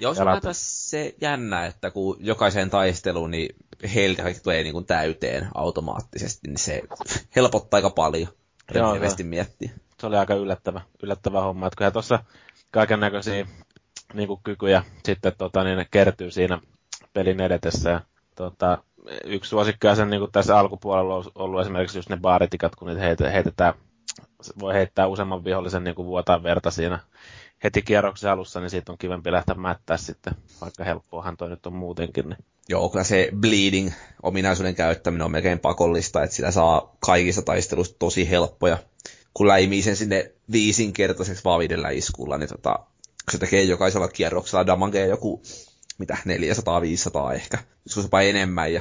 Jos on tässä se jännä, että kun jokaiseen taisteluun niin heiltä kaikki tulee niinku täyteen automaattisesti, niin se helpottaa aika paljon. Rehellisesti miettiä. Se oli aika yllättävä, yllättävä homma, että kyllä tuossa kaiken näköisiä niinku kykyjä sitten tota, niin kertyy siinä pelin edetessä. Ja, tota, yksi suosikkia sen niinku tässä alkupuolella on ollut esimerkiksi just ne baaritikat, kun niitä heitetään, voi heittää useamman vihollisen niinku vuotaan verta siinä heti kierroksen alussa, niin siitä on kivempi lähteä mättää sitten, vaikka helppoahan toi nyt on muutenkin. Niin. Joo, kyllä se bleeding-ominaisuuden käyttäminen on melkein pakollista, että sitä saa kaikista taistelusta tosi helppoja. Kun läimii sen sinne viisinkertaiseksi vaan viidellä iskulla, niin tota, se tekee jokaisella kierroksella damagea joku, mitä, neljäsataa viisisataa ehkä, joskus jopa enemmän, ja,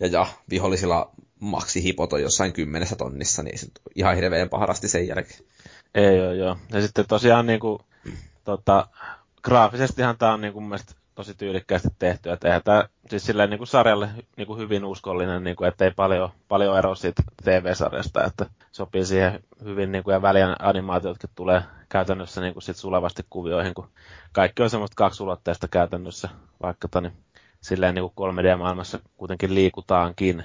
ja, ja vihollisilla maksihipot on jossain kymmenessä tonnissa, niin se ihan hirveän paharasti sen jälkeen. Ei joo, joo. Ja sitten tosiaan niinku, tota, graafisestihan tää on niinku mun mielestä tosi tyylikkäästi tehty, että eihän tää siis silleen niinku sarjalle niinku hyvin uskollinen, niinku, ettei paljon, paljon eroa siitä T V-sarjasta, että sopii siihen hyvin niinku, ja välien animaatiotkin tulee käytännössä niinku sit sulavasti kuvioihin, kun kaikki on semmoista kaksulotteista käytännössä, vaikka tani silleen niinku kolme D-maailmassa kuitenkin liikutaankin.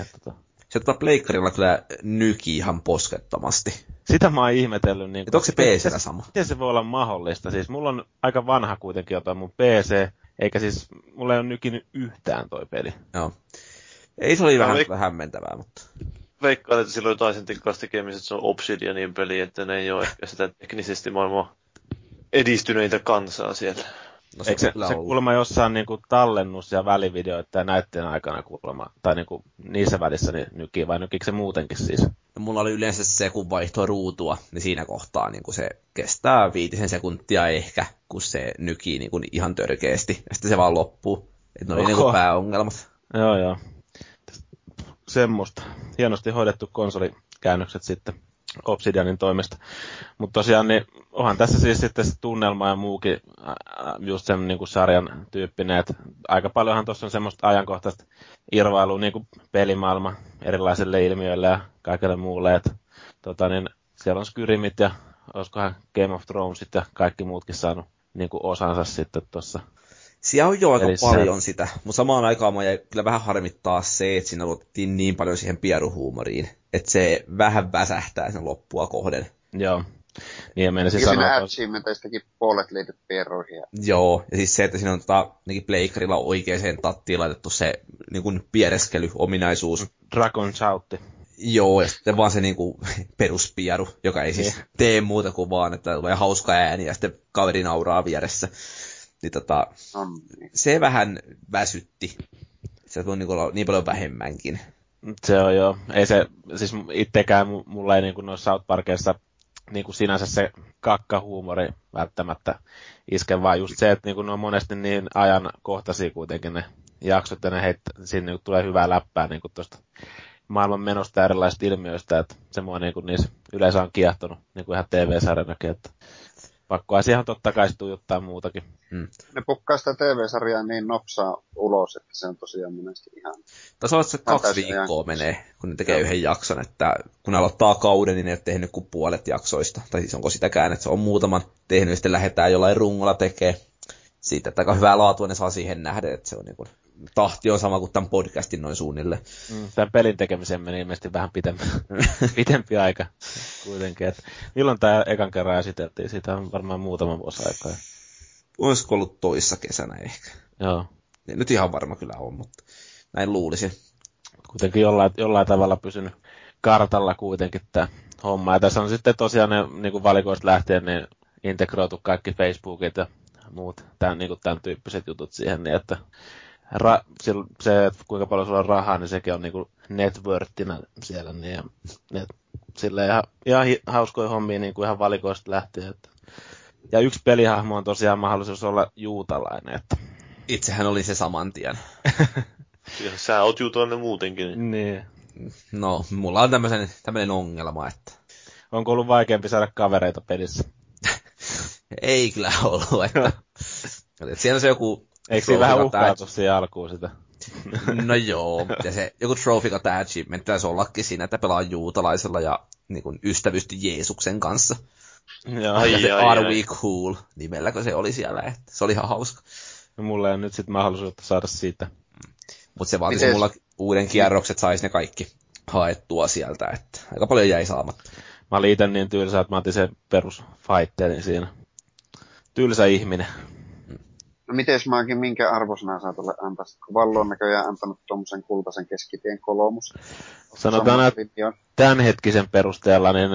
Että, se tota pleikkarilla kyllä nyki ihan poskettomasti. Sitä mä oon ihmetellyt. Niin onko se P C:llä sama? Miten se voi olla mahdollista? Siis mulla on aika vanha kuitenkin jotain mun P C, eikä siis mulla ei ole nykinyt yhtään toi peli. Joo. Ei se oli mä vähän veik- hämmentävää, mutta... Veikkaan, että silloin jotain sen kanssa tekemiset, se on Obsidianin peli, että ne ei ole ehkä sitä teknisesti maailmaa edistyneitä kansaa siellä. No se, se, se kuulemma jossain niinku tallennus- ja välivideoita ja näiden aikana kuulemma, tai niinku niissä välissä niin nyki, vai nykikö se muutenkin siis? No, mulla oli yleensä se, kun vaihtoi ruutua, niin siinä kohtaa niinku se kestää viitisen sekuntia ehkä, kun se nykii niinku ihan törkeästi, ja sitten se vaan loppuu. Et ne oli niinku pääongelmat. Joo, joo. Semmosta. Hienosti hoidettu konsolikäännökset sitten Obsidianin toimesta. Mutta tosiaan, niin onhan tässä siis sitten se tunnelma ja muukin just sen niin kuin sarjan tyyppinen, että aika paljonhan tuossa on semmoista ajankohtaista irvailua niin kuin pelimaailma erilaisille ilmiöille ja kaikille muulle, että tota, niin, siellä on Skyrimit ja olisikohan Game of Thronesit ja kaikki muutkin saanut niin kuin osansa sitten tuossa. Siellä on jo aika Elissä. Paljon sitä, mutta samaan aikaan mä jäi kyllä vähän harmittaa se, että siinä luotettiin niin paljon siihen pieruhuumoriin, että se vähän väsähtää sen loppua kohden. Joo. Niin ja meinasin sanoa... Siinä achievementistäkin puolet liittyy pieruihin. Joo, ja siis se, että siinä on tota, nekin pleikkarilla oikeaan tattiin laitettu se niin kuin piereskelyominaisuus. Dragon shoutti. Joo, ja sitten vaan se niin kuin peruspieru, joka ei siis tee muuta kuin vaan, että tulee hauska ääni ja sitten kaveri nauraa vieressä. Niin tota, se vähän väsytti. Se on niin, niin paljon vähemmänkin. Se on joo. Ei se, siis itsekään mulla ei niin kuin noissa South Parkissa niin kuin sinänsä se kakkahuumori välttämättä iske, vaan just se, että niin kuin ne on monesti niin ajankohtaisia kuitenkin ne jaksot, ja ne heittää, siinä niin kuin tulee hyvää läppää niin kuin tuosta maailman menosta ja erilaisista ilmiöistä, että se mua niin kuin niissä yleensä on kiehtonut, niin kuin ihan T V-sarjanakin, että pakkoa siihen totta kai sitten tuijottaa muutakin. Hmm. Ne pukkaa sitä T V-sarjaa niin nopsaa ulos, että se on tosiaan monesti ihan... Tässä on, että kaksi viikkoa menee, kun ne tekee Joo. yhden jakson, että kun ne aloittaa kauden, niin ne ei ole tehnyt kuin puolet jaksoista. Tai siis onko sitäkään, että se on muutaman tehnyt, ja sitten lähdetään jollain rungolla tekee. Siitä, että aika hyvää laatua ne saa siihen nähdä, että se on niin kuin... Tahti on sama kuin tämän podcastin noin suunnilleen. Mm, tämän pelin tekemiseen meni ilmeisesti vähän pitempi, pitempi aika kuitenkin. Et milloin tämä ekan kerran esiteltiin? Siitä on varmaan muutama vuosi aikaa. olisiko ollut toissa kesänä ehkä. Joo. En nyt ihan varma kyllä on, mutta näin luulisin. Kuitenkin jollain, jollain tavalla pysynyt kartalla kuitenkin tämä homma. Ja tässä on sitten tosiaan ne niin kuin valikoista lähtien niin integroitu kaikki Facebookit ja muut tämän, niin kuin tämän tyyppiset jutut siihen, niin että ra- se, kuinka paljon sulla on rahaa, niin sekin on niin kuin networkina siellä. Niin ja, ja sillä ihan, ihan hauskoja hommia niin kuin ihan valikoista lähtien. Että. Ja yksi pelihahmo on tosiaan mahdollisuus olla juutalainen. Että. Itsehän oli se saman tien. Sä oot juutalainen muutenkin. Niin. No, mulla on tämmöisen, tämmöinen ongelma, että... Onko ollut vaikeampi saada kavereita pelissä? Ei kyllä ollut, että... Siinä on se joku... Eikö siinä vähän uhkaatu siihen alkuun sitä? No joo, ja se joku trofi kautta achievement taisi ollakin siinä, että pelaa juutalaisella ja niin kuin ystävysty Jeesuksen kanssa. Joo, ai, ja se ai, Are ai. We Cool nimelläkö se oli siellä, että se oli ihan hauska. No, mulla ei nyt sit mahdollisuutta saada siitä. Mutta se vaatisi mulla uuden kierrokset, saisi ne kaikki haettua sieltä, että aika paljon jäi saamatta. Mä olin ite niin tylsä, että mä otin sen perusfighterin siinä. Tylsä ihminen. Hmm. No mites mä oonkin, minkä arvosanan sä tuolle antaisit? Vallo on näköjään antanut tommosen kultaisen keskitien kolomus. Sanotaan, että tämänhetkisen perusteella, niin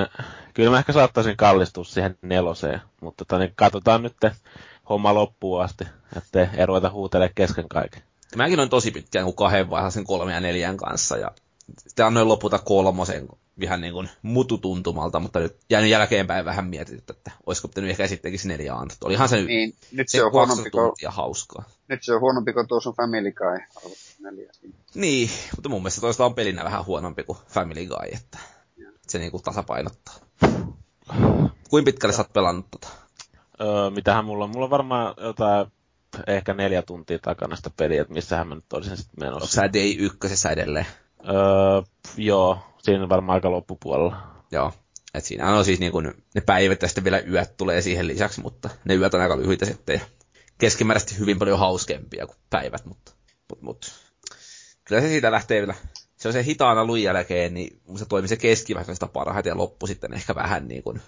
kyllä mä ehkä saattaisin kallistua siihen neloseen. Mutta tota, niin katsotaan nyt homma loppuun asti, ettei ei ruveta huutelemaan kesken kaiken. Mäkin noin tosi pitkään kuin kahden vaihan sen kolme ja neljän kanssa, ja sitten annoin lopulta kolmosen ihan niin kuin mututuntumalta, mutta nyt jäänyt jälkeenpäin vähän mietit, että olisiko pitänyt ehkä sittenkin se neljä antaa. Olihan se niin, nyt se, se on huonompi tuntia hauskaa. Nyt se on huonompi kuin tuossa Family Guy. Niin, mutta mun mielestä toista on pelinä vähän huonompi kuin Family Guy, että ja. Se niin kuin tasapainottaa. Kuinka pitkälle ja. Sä oot pelannut tota? Öö, mitähän mulla on? Mulla on varmaan jotain... Ehkä neljä tuntia takana sitä peliä, että missähän mä nyt olisin sitten menossa. Onko sä day ykkösessä edelleen? Öö, joo, siinä on varmaan aika loppupuolella. Joo, et siinä on siis niinku ne päivät ja sitten vielä yöt tulee siihen lisäksi, mutta ne yöt on aika lyhyitä sitten. Keskimääräisesti hyvin paljon hauskempia kuin päivät, mutta mut, mut. Kyllä se siitä lähtee vielä. Se on se hitaana lun jälkeen, niin se toimii se keskivähkö sitä parhaita ja loppu sitten ehkä vähän niin kuin...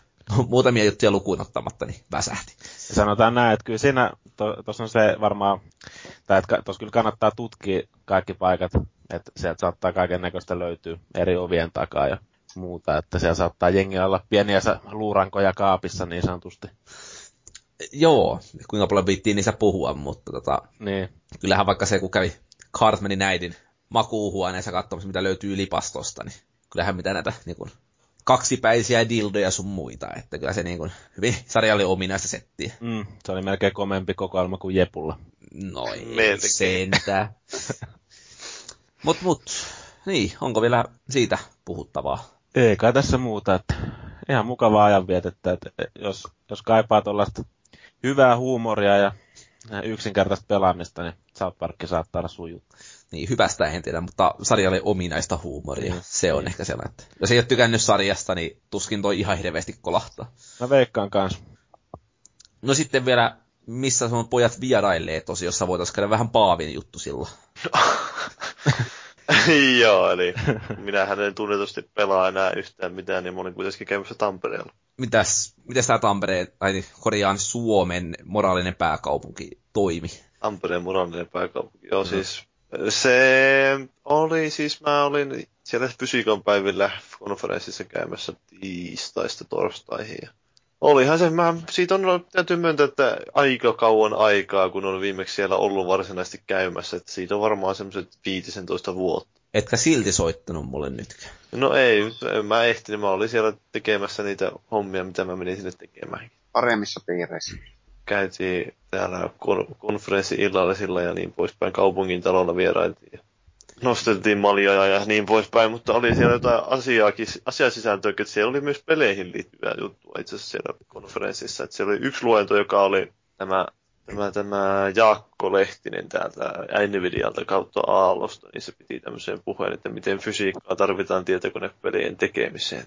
Muutamia juttuja lukuun ottamatta, niin väsähti. Sanotaan näin, että kyllä siinä, tuossa on se varmaan, tai että tuossa kyllä kannattaa tutkia kaikki paikat, että sieltä saattaa kaiken näköistä löytyä eri ovien takaa ja muuta, että siellä saattaa jengillä olla pieniä luurankoja kaapissa niin sanotusti. Joo, kuinka paljon viittiin niissä puhua, mutta tota, niin. Kyllähän vaikka se, kun kävi Cartmanin äidin makuuhuoneessa katsomassa, mitä löytyy lipastosta, niin kyllähän mitä näitä... Niin kun, kaksipäisiä dildoja sun muita, että kyllä se niin kuin hyvin sarja oli ominaista settiä. Mm, se oli melkein komeampi kokoelma kuin Jepulla. No ei sentä. mut mut, niin, onko vielä siitä puhuttavaa? Ei kai tässä muuta, että ihan mukavaa ajanvietettä, että jos, jos kaipaa tuollaista hyvää huumoria ja yksinkertaista pelaamista, niin South Park saattaa olla sun juttu. Niin, hyvästä en tiedä, mutta sarjalle ominaista huumoria. Mm. Se on mm. ehkä sellainen, että jos ei ole tykännyt sarjasta, niin tuskin toi ihan hirveästi kolahtaa. Mä veikkaan kanssa. No sitten vielä, missä sun pojat vierailee tosi, jossa voitais käydä vähän Paavin juttu sillä. Joo, eli minähän en tunnetusti pelaa enää yhtään mitään, niin mä olin kuitenkin käymässä Tampereella. Mitäs, mitäs tää Tampereen, tai korjaan Suomen moraalinen pääkaupunki toimi? Tampereen moraalinen pääkaupunki, joo mm. siis... Se oli siis, mä olin siellä fysiikan päivillä konferenssissa käymässä tiistaista torstaihin. Olihan se, mä, siitä on täytyy myöntää, että aika kauan aikaa, kun on viimeksi siellä ollut varsinaisesti käymässä. Että siitä on varmaan semmoiset viisitoista vuotta. Etkä silti soittanut mulle nytkään? No ei, mä ehtin, mä olin siellä tekemässä niitä hommia, mitä mä menin sinne tekemään. Paremmissa piireissä. Käytiin täällä konferenssi-illalla sillä ja niin poispäin. Kaupungin talolla vierailtiin ja nosteltiin maljaa ja niin poispäin. Mutta oli siellä jotain asiaakin, asiasisältöä, että siellä oli myös peleihin liittyvää juttua itse asiassa siellä konferenssissa. Että siellä oli yksi luento, joka oli tämä, tämä, tämä Jaakko Lehtinen täältä Nvidialta kautta Aallosta. Niin se piti tämmöiseen puheen, että miten fysiikkaa tarvitaan tietokonepelien tekemiseen.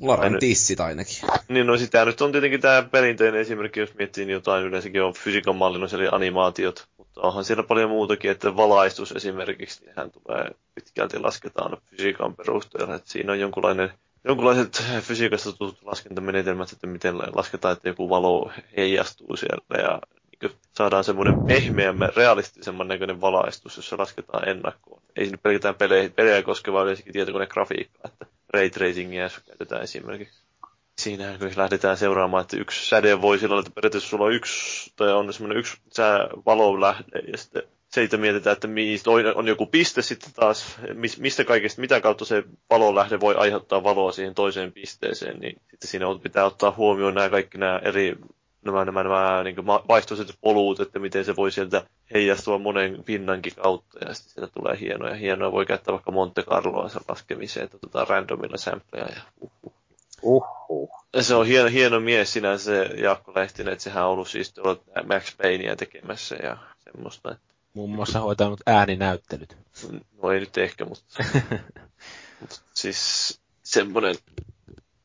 Laran tissit ainakin. Niin, no sitä nyt on tietenkin tämä perinteinen esimerkki, jos miettii jotain, yleensäkin on fysiikan mallinnus, eli animaatiot. Mutta onhan siellä paljon muutakin, että valaistus esimerkiksi, niin hän tulee pitkälti lasketaan fysiikan perusteella. Että siinä on jonkunlainen, jonkunlaiset fysiikasta tutut laskentamenetelmät, että miten lasketaan, että joku valo heijastuu siellä ja niinkö saadaan semmoinen pehmeämmän, realistisemman näköinen valaistus, jos se lasketaan ennakkoon. Ei se nyt pelkästään pelejä, pelejä koskevaa yleensäkin tietokonegrafiikkaa, että ray tracingia käytetään esimerkiksi. Siinä kun lähdetään seuraamaan, että yksi säde voi sillä että periaatteessa sulla on yksi, tai on semmoinen yksi sää valolähde, ja sitten siitä mietitään, että on joku piste sitten taas, mistä kaikesta, mitä kautta se valonlähde voi aiheuttaa valoa siihen toiseen pisteeseen, niin sitten siinä pitää ottaa huomioon nämä kaikki nämä eri nämä, nämä, nämä niin vaihtoiset polut, että miten se voi sieltä heijastua monen pinnankin kautta, ja sitten sieltä tulee hienoja. Hienoja voi käyttää vaikka Monte Carloa sen laskemiseen, että otetaan randomilla sampleja ja uhuh. Uhuh. Se on hieno, hieno mies sinänsä se Jaakko Lehtinen, että sehän on ollut siis tuolla Max Payneä tekemässä ja semmoista. Muun muassa hoitanut ääninäyttelyt. No ei nyt ehkä, mutta mut siis semmoinen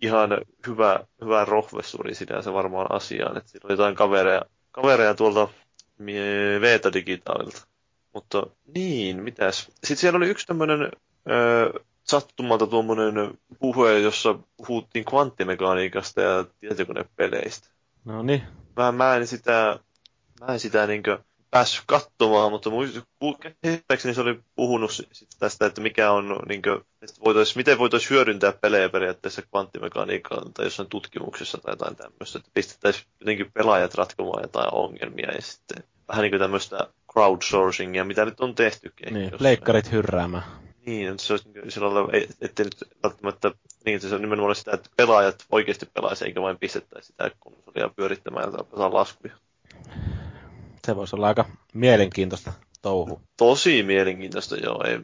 ihan hyvä, hyvä rohvessuri sinänsä varmaan asiaan. Että siinä on jotain kavereja, kavereja tuolta Veta Digitaalilta. Mutta niin, mitäs. Sitten siellä oli yksi tämmöinen sattumalta tuommoinen puhe, jossa puhuttiin kvanttimekaniikasta ja tietokonepeleistä. No niin. Mä, mä en sitä, mä en sitä niinkö... päässyt katsomaan, mutta muistaakseni se oli puhunut tästä, että mikä on, niin kuin, että voitais, miten voitaisiin hyödyntää pelejä periaatteessa kvanttimekaniikkaan tai jossain tutkimuksessa tai jotain tämmöistä, että pistettäisiin jotenkin pelaajat ratkomaan jotain ongelmia ja sitten vähän niin kuin tämmöistä crowdsourcingia, mitä nyt on tehtykin. Niin, leikkarit hyrräämään. Niin, että se olisi niin sillä lailla, ettei nyt välttämättä, niin että se on nimenomaan sitä, että pelaajat oikeasti pelaisivat eikä vain pistettäisiin sitä konsolia pyörittämään ja saa laskuja. Se voisi olla aika mielenkiintoista touhu. Tosi mielenkiintoista, joo. Ei.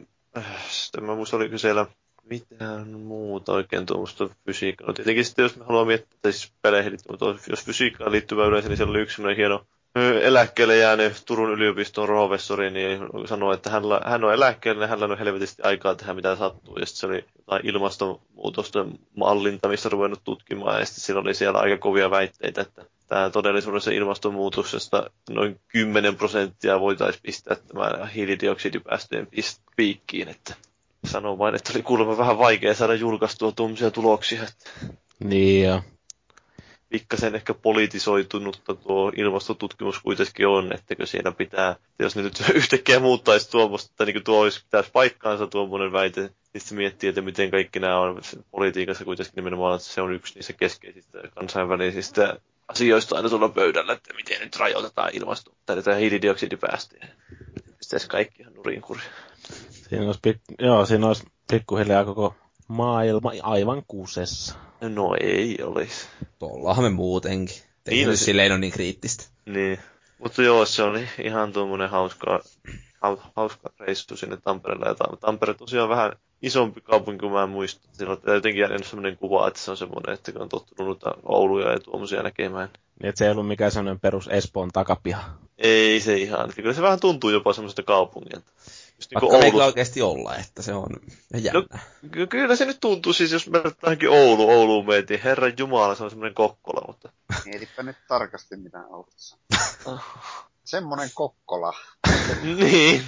Sitten mä muistan, oliko siellä mitään muuta oikein tuommoista fysiikkaa. No tietenkin sitten, jos me haluamme miettiä, tai siis peleihin liittyvää, jos fysiikkaan liittyvää yleensä, niin siellä oli yksi sellainen hieno eläkkeelle jäänyt Turun yliopiston professori, niin sanoi, että hän, hän on eläkkeellä, hänellä on helvetisti aikaa tehdä mitä sattuu, ja sitten se oli jotain ilmastonmuutosten mallintamista ruvennut tutkimaan, ja sitten siellä oli siellä aika kovia väitteitä, että tämä todellisuudessa ilmastonmuutoksesta noin kymmenen prosenttia voitaisiin pistää tämän hiilidioksidipäästöjen piikkiin, että sanon vain, että oli kuulemma vähän vaikea saada julkaistua tuommoisia tuloksia. Niin joo. Pikkasen ehkä politisoitunutta tuo ilmastotutkimus kuitenkin on, ettäkö siellä pitää, jos ne nyt yhtäkkiä muuttaisi tuommoista, tai niin kuin tuo olisi, pitäisi paikkaansa tuommoinen väite, niin sitten miettii, että miten kaikki nämä on politiikassa kuitenkin nimenomaan, että se on yksi niissä keskeisistä kansainvälisistä asioista aina tuolla pöydällä, että miten nyt rajoitetaan ilmastoa tai jotain hiilidioksidipäästöjä. Pistäisi kaikki ihan nurin kurin. Siinä olisi, pik- joo, siinä olisi pikkuhiljaa koko maailma aivan kuusessa. No ei olisi. Tollahan me muutenkin. Tein silleen on niin kriittistä. Niin. Mutta joo, se oli ihan tuommoinen hauska, hauska reissu sinne Tampereelle. Ja Tampere tosiaan vähän isompi kaupunki kuin mä en muista. Silloin jotenkin jäänyt sellainen kuva, että se on semmoinen, että kun on tottunut Ouluja ja tuommoisia näkemään. Niin, että se ei ollut mikään semmoinen perus Espoon takapiha. Ei se ihan. Kyllä se vähän tuntuu jopa semmoisesta kaupungilta. Just vaikka niin meillä oikeasti olla, että se on jännä. No, kyllä se nyt tuntuu, siis jos meillä tähänkin Oulu, Ouluun meitiin. Herran Jumala, se on semmoinen Kokkola, mutta... Mietipä nyt tarkasti, mitä Oulussa. Semmonen Kokkola. Niin.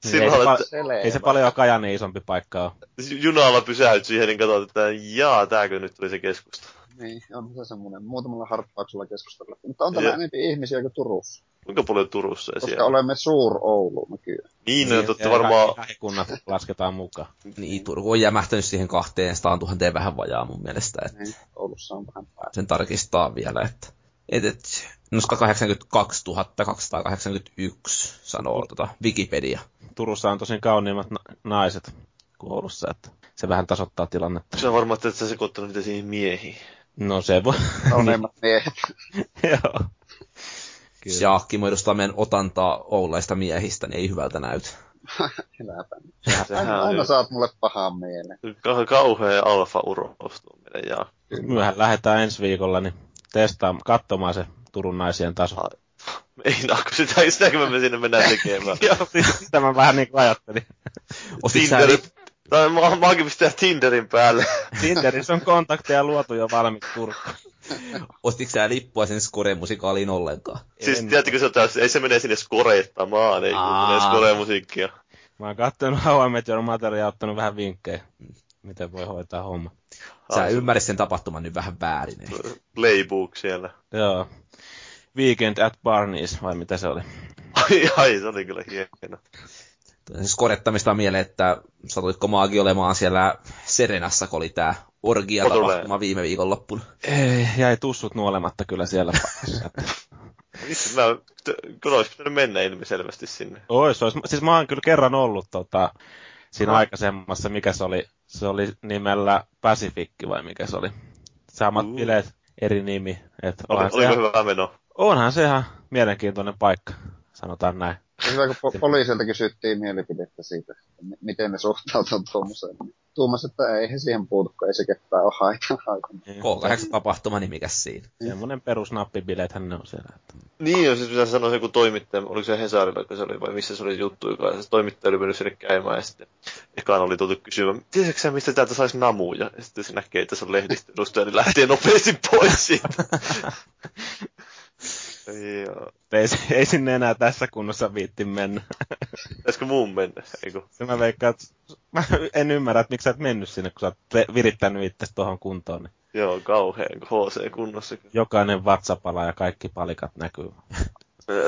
Silloin, ei, se että... pa- ei se paljon Kajanin isompi paikka ole. Junalla pysäyt siihen, niin katsot, että jaa, tääkö nyt tuli se keskusta. Niin, on se semmoinen. Muutamalla harppauksella keskustella. Mutta on täällä enemmän ihmisiä kuin Turussa. Kuinka paljon Turussa ja siellä? Koska olemme Suur-Oulu nykyään. Niin, niin no, että varmaan... kaikki kunnat lasketaan mukaan. Niin, Turku on jämähtänyt siihen kaksisataatuhatta vähän vajaa mun mielestä. Että niin, Oulussa on vähän päällä. Sen tarkistaa vielä, että... Et, et, no sata kahdeksankymmentäkaksituhatta kaksisataakahdeksankymmentäyksi sanoo tota Wikipedia. Turussa on tosin kauniimmat na- naiset kuin Oulussa, että se vähän tasoittaa tilannetta. Se on varmaan, että et sä sekoittanut niitä siihen miehiin. No se voi. Kauniimmat miehet. Joo. Jaakkimo edustaa meidän otantaa oulaista miehistä, niin ei hyvältä näytä. Hyläpä. Aina, aina saat mulle pahaa mieleen. Ka- kauhea alfa-uro ostuu meidän Jaakki. Myöhän lähdetään ensi viikolla, niin testaamaan, katsomaan se Turun naisien taso. Meinaako sitä, sitäkin me sinne mennään tekemään? Joo, sitä mä vähän niin kuin ajattelin. Tinder... Tai mä, mä oonkin pistää Tinderin päälle. Tinderissä on kontakteja luotu jo valmiit Turkkaan. Ostitko sä lippua sen Skore-musikaaliin ollenkaan? Siis tiedättekö se, että ei se mene sinne skoreittamaan, ei kun menee Skore-musiikkia. Mä oon kattonut How I Met Your Mother ja ottanut vähän vinkkejä, miten voi hoitaa homma. Sä ymmärrät sen tapahtuman nyt vähän väärin. Playbook siellä. Joo. Weekend at Barney's, vai mitä se oli? Ai, ai se oli kyllä hieno. Siis Kodettamista on mieleen, että satutko Maagi olemaan siellä Serenassa, kun oli tää orgia tapahtuma viime viikonloppuna. Ei, jäi tussut nuolematta kyllä siellä. Itse mä, kyllä olisi pitänyt mennä ilmiselvästi sinne. Ois, ois. Siis mä oon kyllä kerran ollut tota, siinä no. aikaisemmassa, mikä se oli, se oli nimellä Pacificki vai mikä se oli. Samat uh. bileet, eri nimi. Et Oli, oliko ihan, hyvä meno? Onhan se ihan mielenkiintoinen paikka, sanotaan näin. Hyvä, kun po- poliisilta kysyttiin mielipidettä siitä, että miten ne suhtautuu tuommoiseen. Tuumas, että eihän siihen puutu, kun ei se ketään ole haitannut. K kahdeksan-tapahtuma, niin mikäs siinä? Semmoinen perusnappibileethän ne on siellä. Niin, jos siis pitäisi sanoa joku toimittaja, oliko se Hesarilla, kun se oli, vai missä se oli juttu, joka se toimittaja oli mennyt sinne käymään, ja sitten ekaan oli tultu kysymään, tiedätkö sä, mistä täältä saisi namuja? Ja sitten se näkee, että se on lehdistödustaja, niin lähtee nopeasti pois siitä. Joo. Ei, ei sinne enää tässä kunnossa viitti mennä. Pitäisikö muun mennä? Eiku. Mä veikkaan, mä en ymmärrä, että miksi sä et mennyt sinne, kun sä oot virittänyt itses tuohon kuntoon. Niin. Joo, kauheen H C kunnossa. Jokainen vatsapala ja kaikki palikat näkyy.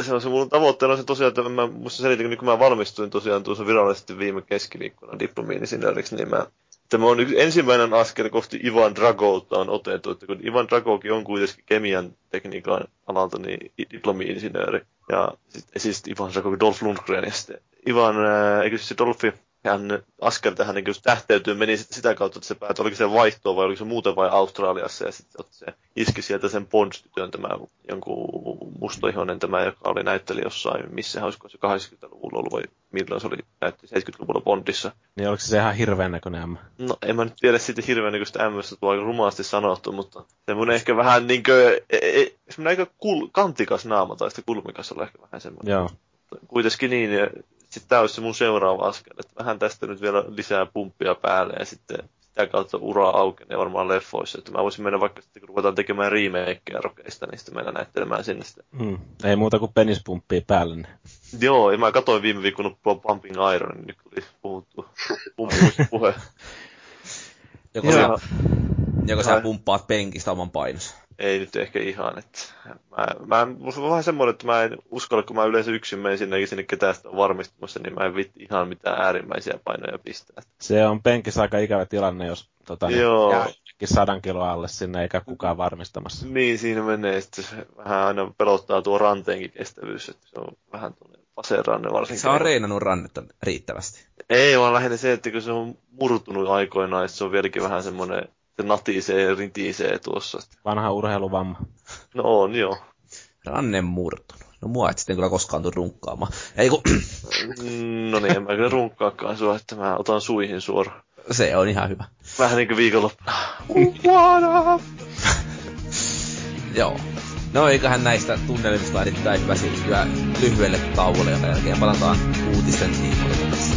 Se on se mun tavoitteena on se tosiaan, että mä musta selitin, niin kun mä valmistuin tosiaan tuossa virallisesti viime keskiviikkona diplomiini sinneiksi, niin mä... Tämä on yksi ensimmäinen askel kohti Ivan Dragolta on otettu, että kun Ivan Dragokin on kuitenkin kemian tekniikan alalta, niin diplomi-insinööri. Ja sitten siis Ivan Drago, Dolph Lundgren, ja sitten Ivan, äh, eikö se Dolphi, hän askel tähän niin tähteytyy, meni sitä kautta, että se päätyi, oliko se vaihtoa vai oliko se muuten vai Australiassa, ja sitten se iski sieltä sen Bond-tytön tämä jonkun mustoihoinen tämä, joka oli näytteli jossain, missä olisiko se kahdeksankymmentäluvulla ollut vai milloin se oli näytti seitsemänkymmentäluvulla Bondissa. Niin oliko se ihan hirveän näköinen M? No en mä nyt tiedä siitä hirveän näköistä M:stä, tuo aika rumaasti sanottu, mutta semmoinen ehkä vähän niin kuin, semmoinen aika kul- kantikas naama tai sitten kulmikas olla ehkä vähän semmoinen. Joo. Kuitenkin niin. Sitten tämä olisi se mun seuraava askel, että vähän tästä nyt vielä lisää pumppia päälle ja sitten sitä kautta ura aukenee varmaan leffoissa. Että mä voisin mennä vaikka sitten, kun ruvetaan tekemään remakeja rokeista, niin sitten mennä näyttelemään sinne sitä. Mm, ei muuta kuin penispumppia päälle. Niin. Joo, ja mä katsoin viime viikon Pumping Iron, niin nyt tuli puhuttu pumppuista puhe. Joko, ja... sä, joko sä pumppaat penkistä oman painossa? Ei nyt ehkä ihan, että mä, mä, musta on vähän semmoinen, että mä en uskalla, kun mä yleensä yksin menen sinne, sinne ketään sitä on varmistumassa, niin mä en vitti ihan mitään äärimmäisiä painoja pistää. Se on penkissä aika ikävä tilanne, jos tota, sadan kiloa alle sinne eikä kukaan varmistamassa. Niin, siinä menee, että vähän aina pelottaa tuo ranteenkin kestävyys, että se on vähän tuonne paseen ranne varsinkin. Sä on reenannut rannetta riittävästi? Ei, vaan lähinnä se, että kun se on murtunut aikoinaan, että se on vieläkin vähän semmoinen... Se natisee ja rintisee tuossa. Vanha urheiluvamma. No on, joo. Rannen murtunut. No mua et sitten kyllä koskaan tule runkkaamaan. Eiku... No niin, en mä kyllä runkkaakaan sua, että mä otan suihin suoraan. Se on ihan hyvä. Vähän niinku viikonloppuna. Joo. No eiköhän näistä tunnelmista on erittäin hyvä siirtyä lyhyelle tauolle, jonka jälkeen palataan uutisten tiimoille tässä.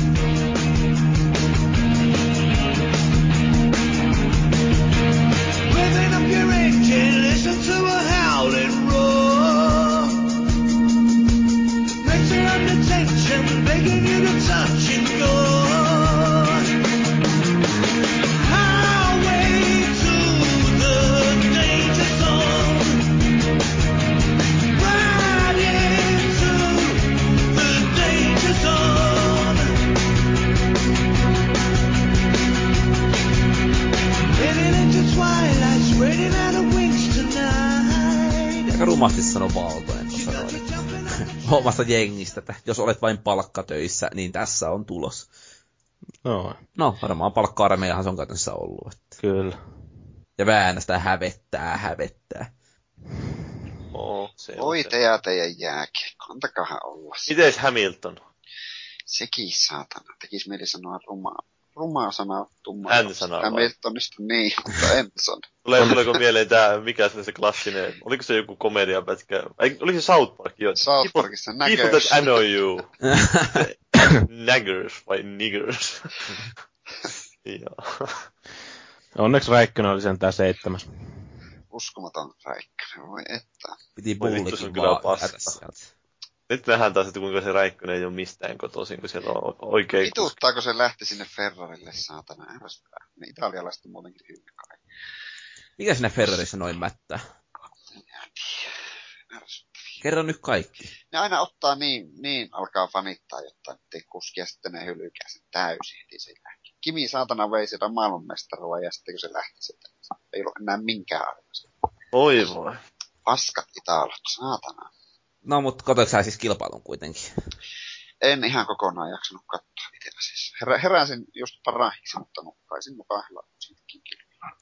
Omasta jengistä, että jos olet vain palkkatöissä, niin tässä on tulos. No, no varmaan palkka-armeijahan se on käytännössä ollut. Että. Kyllä. Ja Väänästä hävettää, hävettää. Oh, voi te ja teidän jääkiekko, antakahan olla. Mites Hamilton? Sekin saatana, tekis mieli sanoa rumaa. Rumaa sanaa, tummaa. N-sanaa vai? Hamiltonista niin, mutta en sano. Tuleeko mieleen tää, mikä se klassinen, oliko se joku komediapätkä? Oliko se South Park? South Parkissa näköys. People that annoy you. Naggers vai niggers? Joo. Onneksi Räikkönen oli sen tää seitsemäs. Uskomaton Räikkönen, voi että. Piti pullikin vaan jätä sieltä. Nyt nähdään taas, että kuinka se Räikkönen ei ole mistään kotoisin, kun siellä on oikein... Vituuttaako se lähti sinne Ferrarille, saatana, ärsytää. Ne italialaiset on muutenkin hyvin kai. Mikä sinä Ferrarissa noin mättää? En tiedä, ärsytää. Kerro nyt kaikki. Ne aina ottaa niin, niin alkaa fanittaa jotain tikkuskia, ja sitten ne hylykää sen täysin heti sen jälkeen. Kimi saatana vei sitä maailmanmestarua, ja sitten kun se lähti sitä, niin ei ollut enää minkään arvoisia. Oi voi. Paskat itaalot, saatana. No, mutta katsoitko sä siis kilpailun kuitenkin? En ihan kokonaan jaksanut katsoa itellä siis. Herä, heräsin just parahiksi, mutta nukkaisin mukaan siitäkin kilpailun.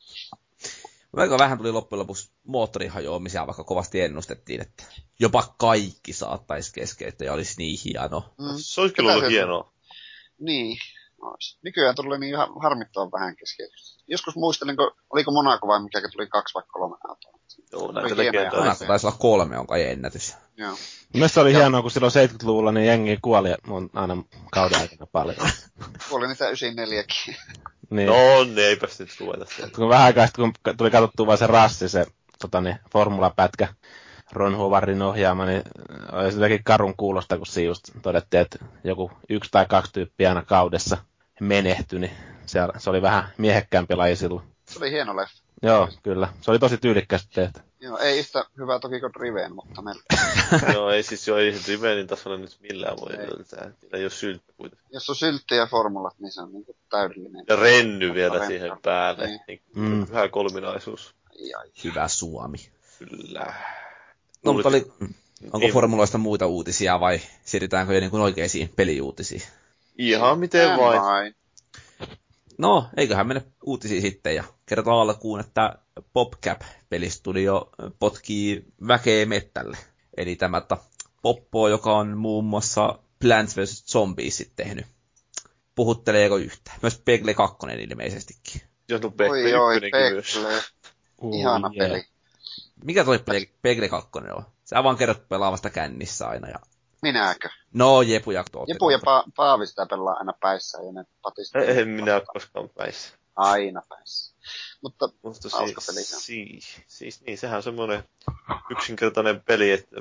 Aika vähän tuli loppujen lopuksi moottorihajoamisia, vaikka kovasti ennustettiin, että jopa kaikki saattaisi keskeyttää ja olisi niin hieno. Mm. Se olisi kyllä ollut hienoa. Niin, olisi. Nykyään tulee niin harmittavan vähän keskeytystä. Joskus muistelin, kun, oliko Monaco vai mikä tuli kaksi vai kolme autoa. Joo, näitä legendaa. Monaco taisi olla kolme, onko ei ennätys. Joo. Mielestäni oli ja hienoa, kun silloin seitsemänkymmentäluvulla niin jengi kuoli aina kauden aikana paljon. Kuoli niitä yhdeksänkymmentäneljäkin. Niin. No ne eipäs nyt ruveta sieltä. Kun vähän aikaa sitten, kun tuli katsottua vaan se rassi, se tota, niin, formulapätkä, Ron Howardin ohjaama, niin oli silläkin karun kuulosta, kun siinä just todettiin, että joku yksi tai kaksi tyyppiä aina kaudessa menehtyi, niin se, se oli vähän miehekkäämpi laji silloin. Se oli hieno leffa. Joo, kyllä. Se oli tosi tyylikkästi tehty. Joo, ei yhtä hyvää toki kuin Driven, mutta melkein. Joo, ei siis jo ei Drivenin tasolla nyt millään voi löytää. Niillä ei ole sylttä kuitenkaan. Jos on syltti ja formulat, niin se on niin täydellinen. Ja renny vielä renny siihen päälle. Niin. Niin, mm. Hyvä kolminaisuus. Ai, ai. Hyvä Suomi. Kyllä. No, mutta oli, onko formuloista muita uutisia vai siirrytäänkö jo niin kuin oikeisiin peliuutisiin? Ihan miten en vain. vain. No, eiköhän mene uutisiin sitten ja kertoo alkuun, että PopCap-pelistudio potkii väkeä mettälle. Eli tämä Poppo, joka on muun muassa Plants versus. Zombies tehnyt. Puhutteleeko yhtään? Myös Peggle kaksi ilmeisestikin. Oi oi, Peggle. Ihana yeah. peli. Mikä toi Peggle kaksi on? Sä vaan kerrot pelaavasta kännissä aina ja minäkö? No, Jepu ja Jepu ja pa- Paavi sitä pelaa aina päissä ja ne patistaa. En minä koskaan päissä. Aina päissä. Mutta, Mutta siis, siis, siis niin, sehän on semmoinen yksinkertainen peli, että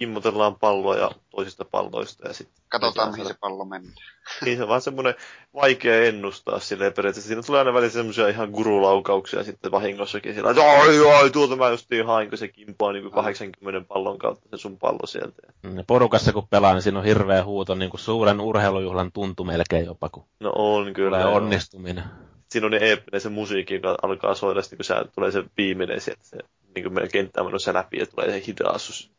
immotellaan palloa ja toisista palloista ja sitten katsotaan, mihin se pallo menee. Niin, se on vaan semmoinen vaikea ennustaa silleen periaatteessa. Siinä tulee aina välillä semmoisia ihan gurulaukauksia sitten vahingossakin. Siellä, ai, ai, tuolta mä justiin hain, kun se kimpaa niin kuin kahdeksankymmenen pallon kautta se sun pallo sieltä. Ja porukassa kun pelaa, niin siinä on hirveä huuto, niin kuin suuren urheilujuhlan tuntu melkein jopa, kun no on, kyllä, tulee onnistuminen. Siinä on ne eeppinen se musiikki, joka alkaa soida, sitten kun sä, tulee se viimeinen sieltä, se niin meidän kenttää menossa läpi ja tulee se hidasus.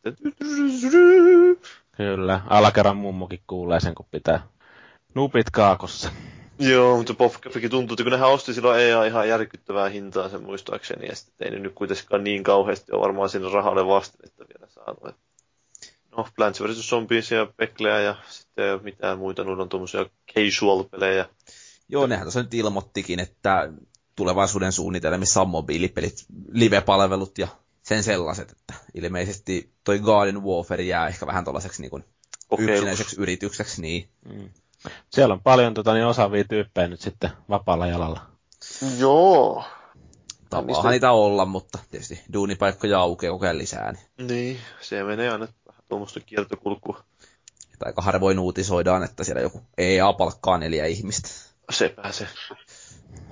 Kyllä, alakerran mummokin kuulee sen, kun pitää nupit kaakossa. Joo, mutta PopCapkin tuntuu, että kun nehän osti silloin E A ihan järkyttävää hintaa sen muistaakseni, ja sitten ei ne nyt kuitenkaan niin kauheasti ole varmaan siinä rahalle vastennetta vielä saanut. No, Plants versus. Zombies ja Peckleä ja sitten mitään muita, noilla on tuommoisia casual-pelejä. Joo, nehän tuossa nyt ilmoittikin, että tulevaisuuden suunnitelmissa on mobiilipelit, live-palvelut ja sen sellaiset, että ilmeisesti toi Garden Warfare jää ehkä vähän tuollaiseksi niin yksinäiseksi yritykseksi. Niin. Mm. Siellä on paljon tota, niin osaavia tyyppejä nyt sitten vapaalla jalalla. Joo. Tapaahan niistä niitä olla, mutta tietysti duunipaikkoja aukeaa koko ajan lisää. Niin, niin se menee aina vähän tuommoista kiertokulkua. Että aika harvoin uutisoidaan, että siellä joku E A palkkaa neljä ihmistä. Sepä se.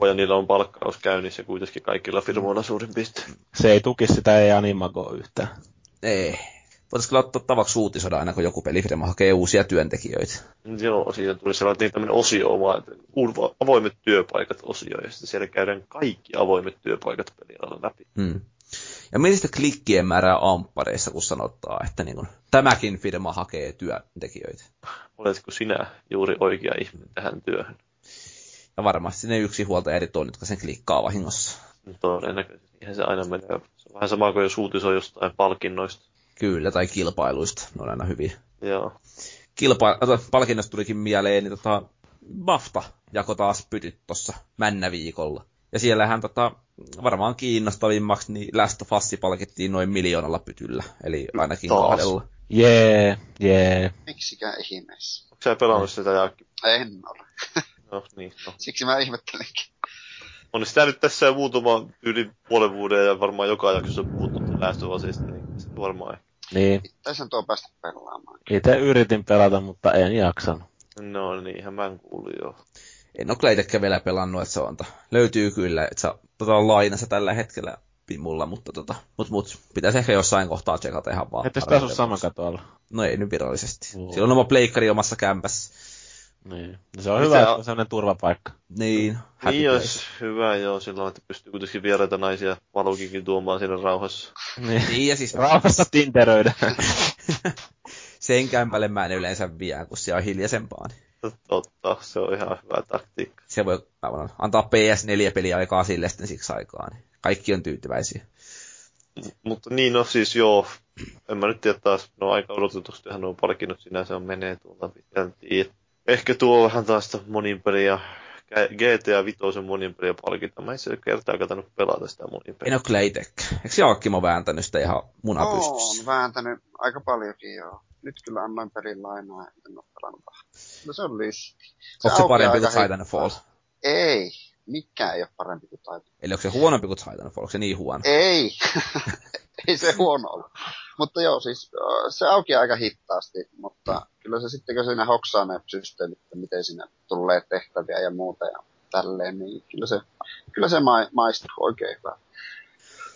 Ja niillä on palkkaus käynnissä kuitenkin kaikilla firmoilla suurin piirtein. Se ei tuki sitä ei animagoa yhtään. Ei. Voitaisiin kyllä ottaa tavaksi uutisoida aina, kun joku pelifirma hakee uusia työntekijöitä. Joo, siinä tuli sellainen tämmöinen osio oma, että avoimet työpaikat osio, ja sitten siellä käydään kaikki avoimet työpaikat pelialalla läpi. Hmm. Ja mielestä klikkien määrää amppareissa, kun sanotaan, että niin kun, tämäkin firma hakee työntekijöitä. Oletko sinä juuri oikea ihminen tähän työhön? Ja varmasti ne yksi huoltajarit on, jotka sen klikkaa vahingossa. Todennäköisesti. Eihän se aina menee. Se on vähän sama kuin jos uutisoi jostain palkinnoista. Kyllä, tai kilpailuista. Ne on aina hyviä. Joo. Kilpa- Palkinnosta tulikin mieleen, niin tota, BAFTA jako taas pytyt tuossa männäviikolla. Ja siellähän tota, varmaan kiinnostavimmaksi niin Last of Us palkittiin noin miljoonalla pytyllä. Eli ainakin taas kahdella. Jee, yeah, jee. Yeah. Miksikään ihmeessä? Onko sä pelannut sitä, Jaakki? En ole. No, niin, no. Siksi mä ihmettelenkin. On sitä nyt tässä muutama yli puolen vuoden ja varmaan joka jaksossa puhuttu lähtövaseista, niin se varmaan ei. Niin. Tässä on tuo päästä pelaamaan. Itse yritin pelata, mutta en jaksanut. No niinhän mä en kuulu joo. En ole kyllä itsekään vielä pelannut, että se on. Löytyy kyllä, että se on lainassa tällä hetkellä mulla, mutta tota, mut mut, pitäisi ehkä jossain kohtaa tsekata ihan vaan. Etteikö tämä asu saman katoalla? No ei nyt virallisesti. Silloin on oma pleikkari omassa kämpässä. Niin. No se on Mitä hyvä, että on sellainen turvapaikka. Niin. Niin olisi hyvä, joo, silloin, että pystyy kuitenkin vieraita naisia valuukinkin tuomaan siinä rauhassa. Niin, ja siis rauhassa tinteröidä. Sen kämpälle mä en yleensä vie, kun se on hiljaisempaa. Totta, se on ihan hyvä taktiikka. Se voi aivan, antaa P S neljä-peliä aikaa sille sitten siksi aikaa, niin kaikki on tyytyväisiä. M- mutta niin, no siis joo, en mä nyt tiedä taas, no aika odotetustihan on palkinnut sinänsä, on menee tuolla vitältiin. Ehkä tuo vähän taas monin peliä, G T A viisi monin peliä palkinta. Mä en se kertaa katanut pelata sitä monin peliä. En ole kyllä itekään. Eikö Jaakkimo vääntänyt sitä ihan munapystyssä? Oon vääntänyt aika paljonkin joo. Nyt kyllä annoin pelin lainaa, en ole pelannut. No se on listi. Onko se parempi kuin Titanfall? Ei. Mikään ei ole parempi kuin Titanfall. Eli onko se huonompi kuin Titanfall? Onko se niin huono? Ei. Ei se huono ole. Mutta joo, siis se aukeaa aika hittaasti, mutta kyllä se sitten, kun siinä hoksaa ne systeemit, että miten siinä tulee tehtäviä ja muuta ja tälleen, niin kyllä se, kyllä se ma- maistuu oikein hyvä.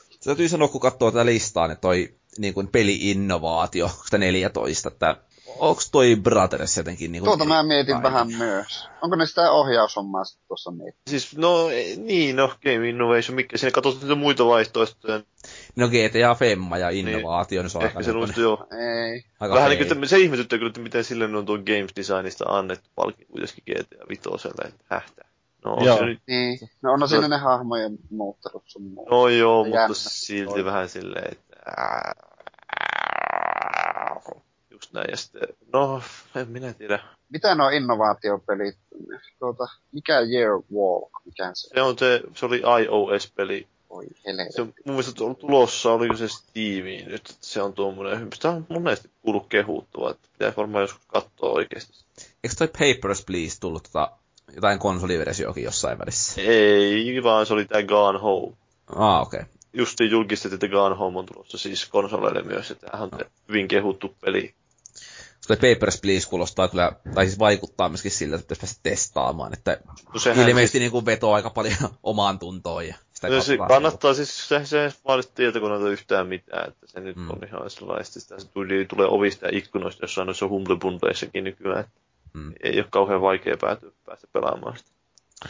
Se täytyy sanoa, kun katsoo tätä listaa, niin toi niin kuin peli-innovaatio, sitä neljätoista, että onko toi Brothers jotenkin? Niin kuin tuota mä mietin aina vähän myös. Onko ne sitä ohjaushommaa sitten tuossa miettinyt? Siis no niin, no Game Innovation, mikä siinä katsotaan niitä muita vaihtoehtoja. No G T A Femma ja innovaatio, niin se on aika se luistu, joo. Ei. Aika vähän niin kuin se ihmetyttää kyllä, että miten silleen on tuo Games Designista annettu palkin kuitenkin G T A viisi, että hähtää. No on se nyt. Niin. No onhan siinä no, ne hahmojen muuttanut sun muuta. No joo, jännä, mutta silti toi vähän silleen, että just näin, ja sitten, no, en minä tiedä. Mitä nuo innovaatiopelit, tuota, mikä Year Walk, mikä se? Se on se, se oli iOS-peli. Oi helvetti. Se on mun mielestä tulossa, oliko se Steamiin nyt, että se on tuommoinen, sitä on monesti kuullut kehuttavaa, että pitäisi varmaan joskus katsoa oikeasti. Eikö toi Papers, Please tullut tota, jotain konsoliversioakin jossain välissä? Ei, vaan se oli tää Gone Home. Ah, okei. Okay. Justiin julkistettiin, että Gone Home on tulossa siis konsoleille myös, että tämähän on no. hyvin kehuttu peli. Sitten Papers, Please kuulostaa kyllä, tai siis vaikuttaa myöskin sillä, että pitäisi päästä testaamaan, että no ilmeisesti siis niin vetoo aika paljon omaan tuntoon. Ja sitä no se kannattaa niin siis, se, se vaadittu tietokoneelta yhtään mitään, että se nyt mm. on ihan sellaista, sitä se tuli, tulee ovista ja ikkunoista, jossain noissa humblebundleissakin nykyään, mm. ei ole kauhean vaikea päätyä, päästä pelaamaan sitä.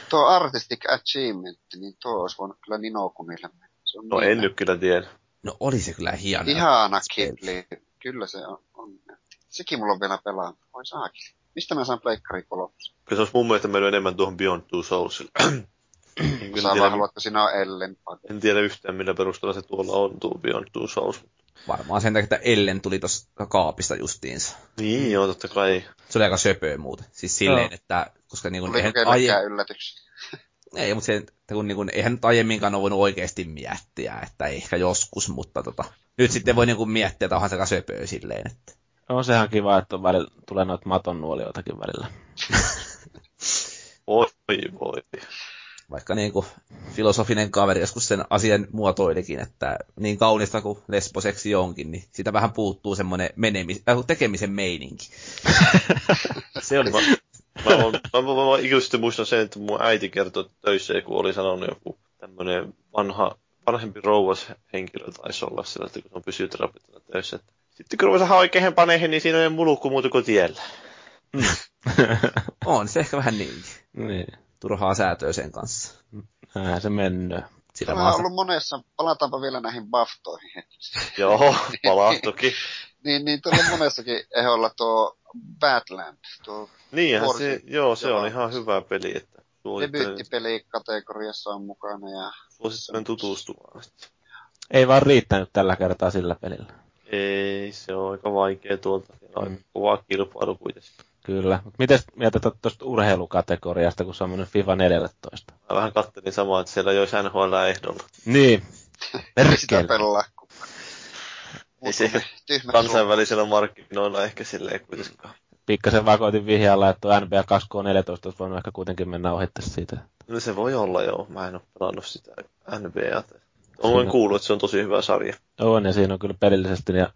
Tuo artistic achievement, niin tuo olisi voinut kyllä Ninokunille. No niitä en nyt kyllä tiedä. No oli se kyllä hieno. Ihana kipli. Kyllä se on, on. Sekin mulla on vielä pelaa. Voi saakin. Mistä mä saan pleikkari kolossa? Kyllä se olisi mun mielestä mennyt enemmän tuohon Beyond Two Soulsille. Sä vaan haluatko sinä on Ellen. En tiedä yhtään millä perusteella se tuolla on tuo Beyond Two Souls. Varmaan sen takia, että Ellen tuli tuossa kaapista justiinsa. Niin joo, totta kai. Se oli aika söpöä muuten. Siis silleen, no. että koska niin kuin eihän aie yllätyksiä. Ei, mutta se, kun, niin kun, eihän nyt aiemminkaan ole voinut oikeasti miettiä, että ehkä joskus, mutta tota, nyt sitten voi niin kun, miettiä, että onhan se söpöä silleen. Että no sehän kiva, että on välillä, tulee noita matonnuolioitakin välillä. Voi voi. Vaikka niin kun, filosofinen kaveri joskus sen asian muotoilikin, että niin kaunista kuin lesboseksi onkin, niin sitä vähän puuttuu semmoinen menemis, äh, tekemisen meininki. Se oli vaan. Mä, mä, mä, mä, mä ikuisesti muistan sen, että mun äiti kertoi töissä, kun oli sanonut joku tämmönen vanha, vanhempi rouvas henkilö taisi olla sillä, että kun on fysioterapeuttina töissä. Että sitten kun ruvetaan oikein paneihin, niin siinä ei ole mulukku muuta kuin tiellä. On se ehkä vähän niin. niin. Turhaa säätöä sen kanssa. Näinhän se mennään. Tämä on ollut monessa, palataanpa vielä näihin baftoihin hetkisesti. Joo, palattukin. Niin, niin tuolla monessakin eholla tuo Wasteland. Niinhän Forsi, se, joo, se on ihan hyvä peli. Että debyyttipeli kategoriassa on mukana ja suosittelen tutustumaan. Ei vaan riittänyt tällä kertaa sillä pelillä. Ei, se on aika vaikea tuolta. Siinä on mm. kovaa kilpailu kuitenkin. Kyllä. Mites mietit tuosta urheilukategoriasta, kun se on mennyt FIFA neljätoista? Mä vähän kattelin samaa, että siellä ei olisi N H L-ehdolla. Niin. Sitä pelaa. Ei se ehkä kansainvälisellä markkinoilla ehkä silleen kuitenkaan. Pikkasen vaan koitin vihjalla, että N B A kaksi K neljätoista olisi voinut ehkä kuitenkin mennä ohittaa siitä. No se voi olla joo, mä en ole pelannut sitä N B A:ta. Olen kuullut, että se on tosi hyvä sarja. On ja siinä on kyllä pelillisesti ja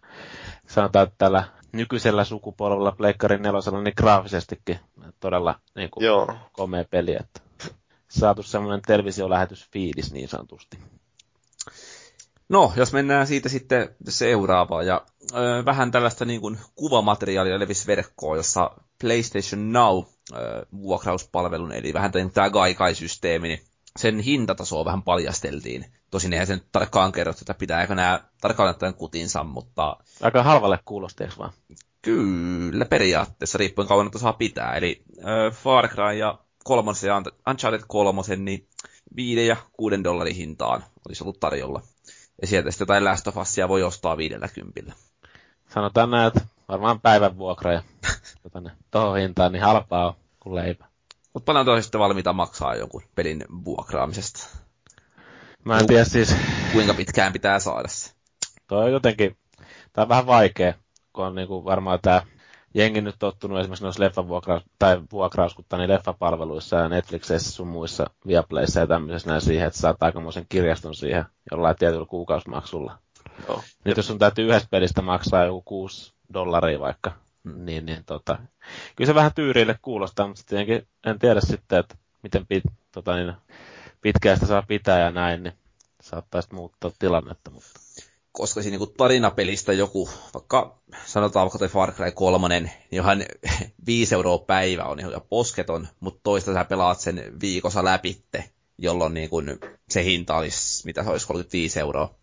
sanotaan, että tällä nykyisellä sukupolvella pleikkarin nelosella niin graafisestikin todella niin kuin, komea peli. Että saatu semmoinen televisiolähetysfiilis niin sanotusti. No, jos mennään siitä sitten seuraavaan, ja ö, vähän tällaista niin kuin kuvamateriaalia levisi verkkoon, jossa PlayStation Now ö, vuokrauspalvelun, eli vähän tämä Gaikai-systeemi, niin sen hintatasoa vähän paljasteltiin. Tosin eihän se nyt tarkkaan kerrottu, että pitääkö nämä tarkkaan ottaen kutinsa, mutta... Aika halvalle kuulosti, eikö vaan? Kyllä, periaatteessa, riippuen kauan, että saa pitää. Eli ö, Far Cry ja kolmosen ja Uncharted kolmosen, niin viiden ja kuuden dollarin hintaan olisi ollut tarjolla. Ja sieltä sitten jotain Last of Usia voi ostaa viidellä kympillä. Sanotaan näin, että varmaan päivän vuokra ja tuohon hintaan niin halpaa on kuin leipä. Mutta paljon toisaalta sitten valmiita maksaa jonkun pelin vuokraamisesta. Mä en U- tiedä siis... Kuinka pitkään pitää saada se? Toi on jotenkin... Tää on vähän vaikea, kun on niinku varmaan tää jengi nyt tottunut esimerkiksi noissa leffavuokraus... Tai vuokrauskuttaa niin leffapalveluissa ja Netflixissä sun muissa Viaplayissa ja tämmöisessä näin siihen, että saat aikamoisen kirjaston siihen jollain tietyllä kuukausimaksulla. Joo. Nyt jos sun täytyy yhdessä pelistä maksaa joku kuusi dollaria vaikka, niin, niin tota... Kyllä se vähän tyyriille kuulostaa, mutta tietenkin en tiedä sitten, että miten pit, tota niin, pitkään sitä saa pitää ja näin, niin saattaisi muuttaa tilannetta, mutta... Koska siinä niin tarinapelistä joku, vaikka sanotaan vaikka Far Cry kolme, niin johon viisi euroa päivä on ihan posketon, mutta toista sä pelaat sen viikossa läpitte, jolloin niin kuin se hinta olisi, mitä se olisi, kolmekymmentäviisi euroa.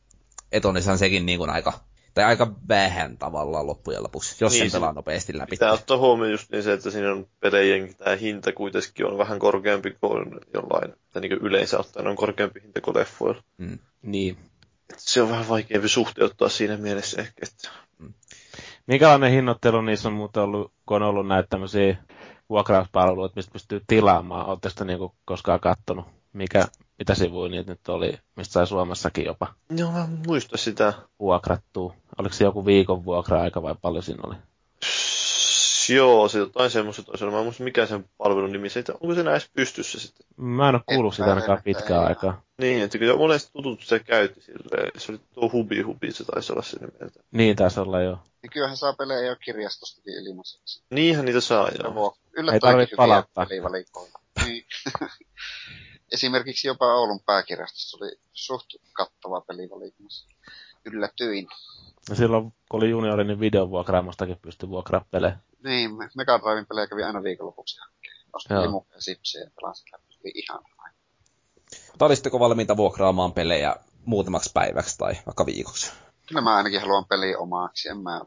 Et onnissahan sekin niin kuin aika, tai aika vähän tavallaan loppujen lopuksi, jos niin, sen pelaa nopeasti läpi. Pitää ottaa huomioon just niin se, että siinä on pelejenkin tämä hinta kuitenkin on vähän korkeampi kuin jollain, tai niin kuin yleensä ottaen on korkeampi hinta kuin leffoilla. Mm. Niin. Se on vähän vaikeampi suhteuttaa siinä mielessä ehkä. Että... Minkälainen hinnoittelu niissä on muuten ollut, kun on ollut näitä tämmöisiä vuokrauspalveluita, mistä pystyy tilaamaan? Oletteko sitä niin koskaan kattonut? Mikä, mitä sivuja niitä nyt oli, mistä sai Suomessakin jopa? Joo, mä muistan sitä. Vuokrattua. Oliko se joku viikon vuokra-aika vai paljon siinä oli? Joo, se jotain semmoista toisella. Mä en muista mikään sen palvelun nimi. Onko se näissä pystyssä sitten? Mä en ole kuullut sitä ainakaan pitkään aikaa. Niin, että kyllä monesti tutut sitä käytti silleen. Se oli tuo Hubi Hubi, se taisi olla sen nimeltä. Niin taisi olla, joo. Ja kyllähän saa pelejä jo kirjastostakin ilmaiseksi. Niinhän niitä saa, joo. Yllättäenkin hyviä pelivalikoita. Niin. Esimerkiksi jopa Oulun pääkirjastossa oli suht kattava pelivalikoissa. Yllätyin. No silloin, kun oli juniori, niin videovuokraamostakin pystyi vuokraamaan pelejä. Niin, Mega Driven pelejä kävi aina viikonlopuksi hankkeen. Ostin mukaan sipsiä ja pelasin läpi ihan aina. Olisitteko valmiita vuokraamaan pelejä muutamaksi päiväksi tai vaikka viikoksi? Kyllä mä ainakin haluan peliä omaaksi. En mä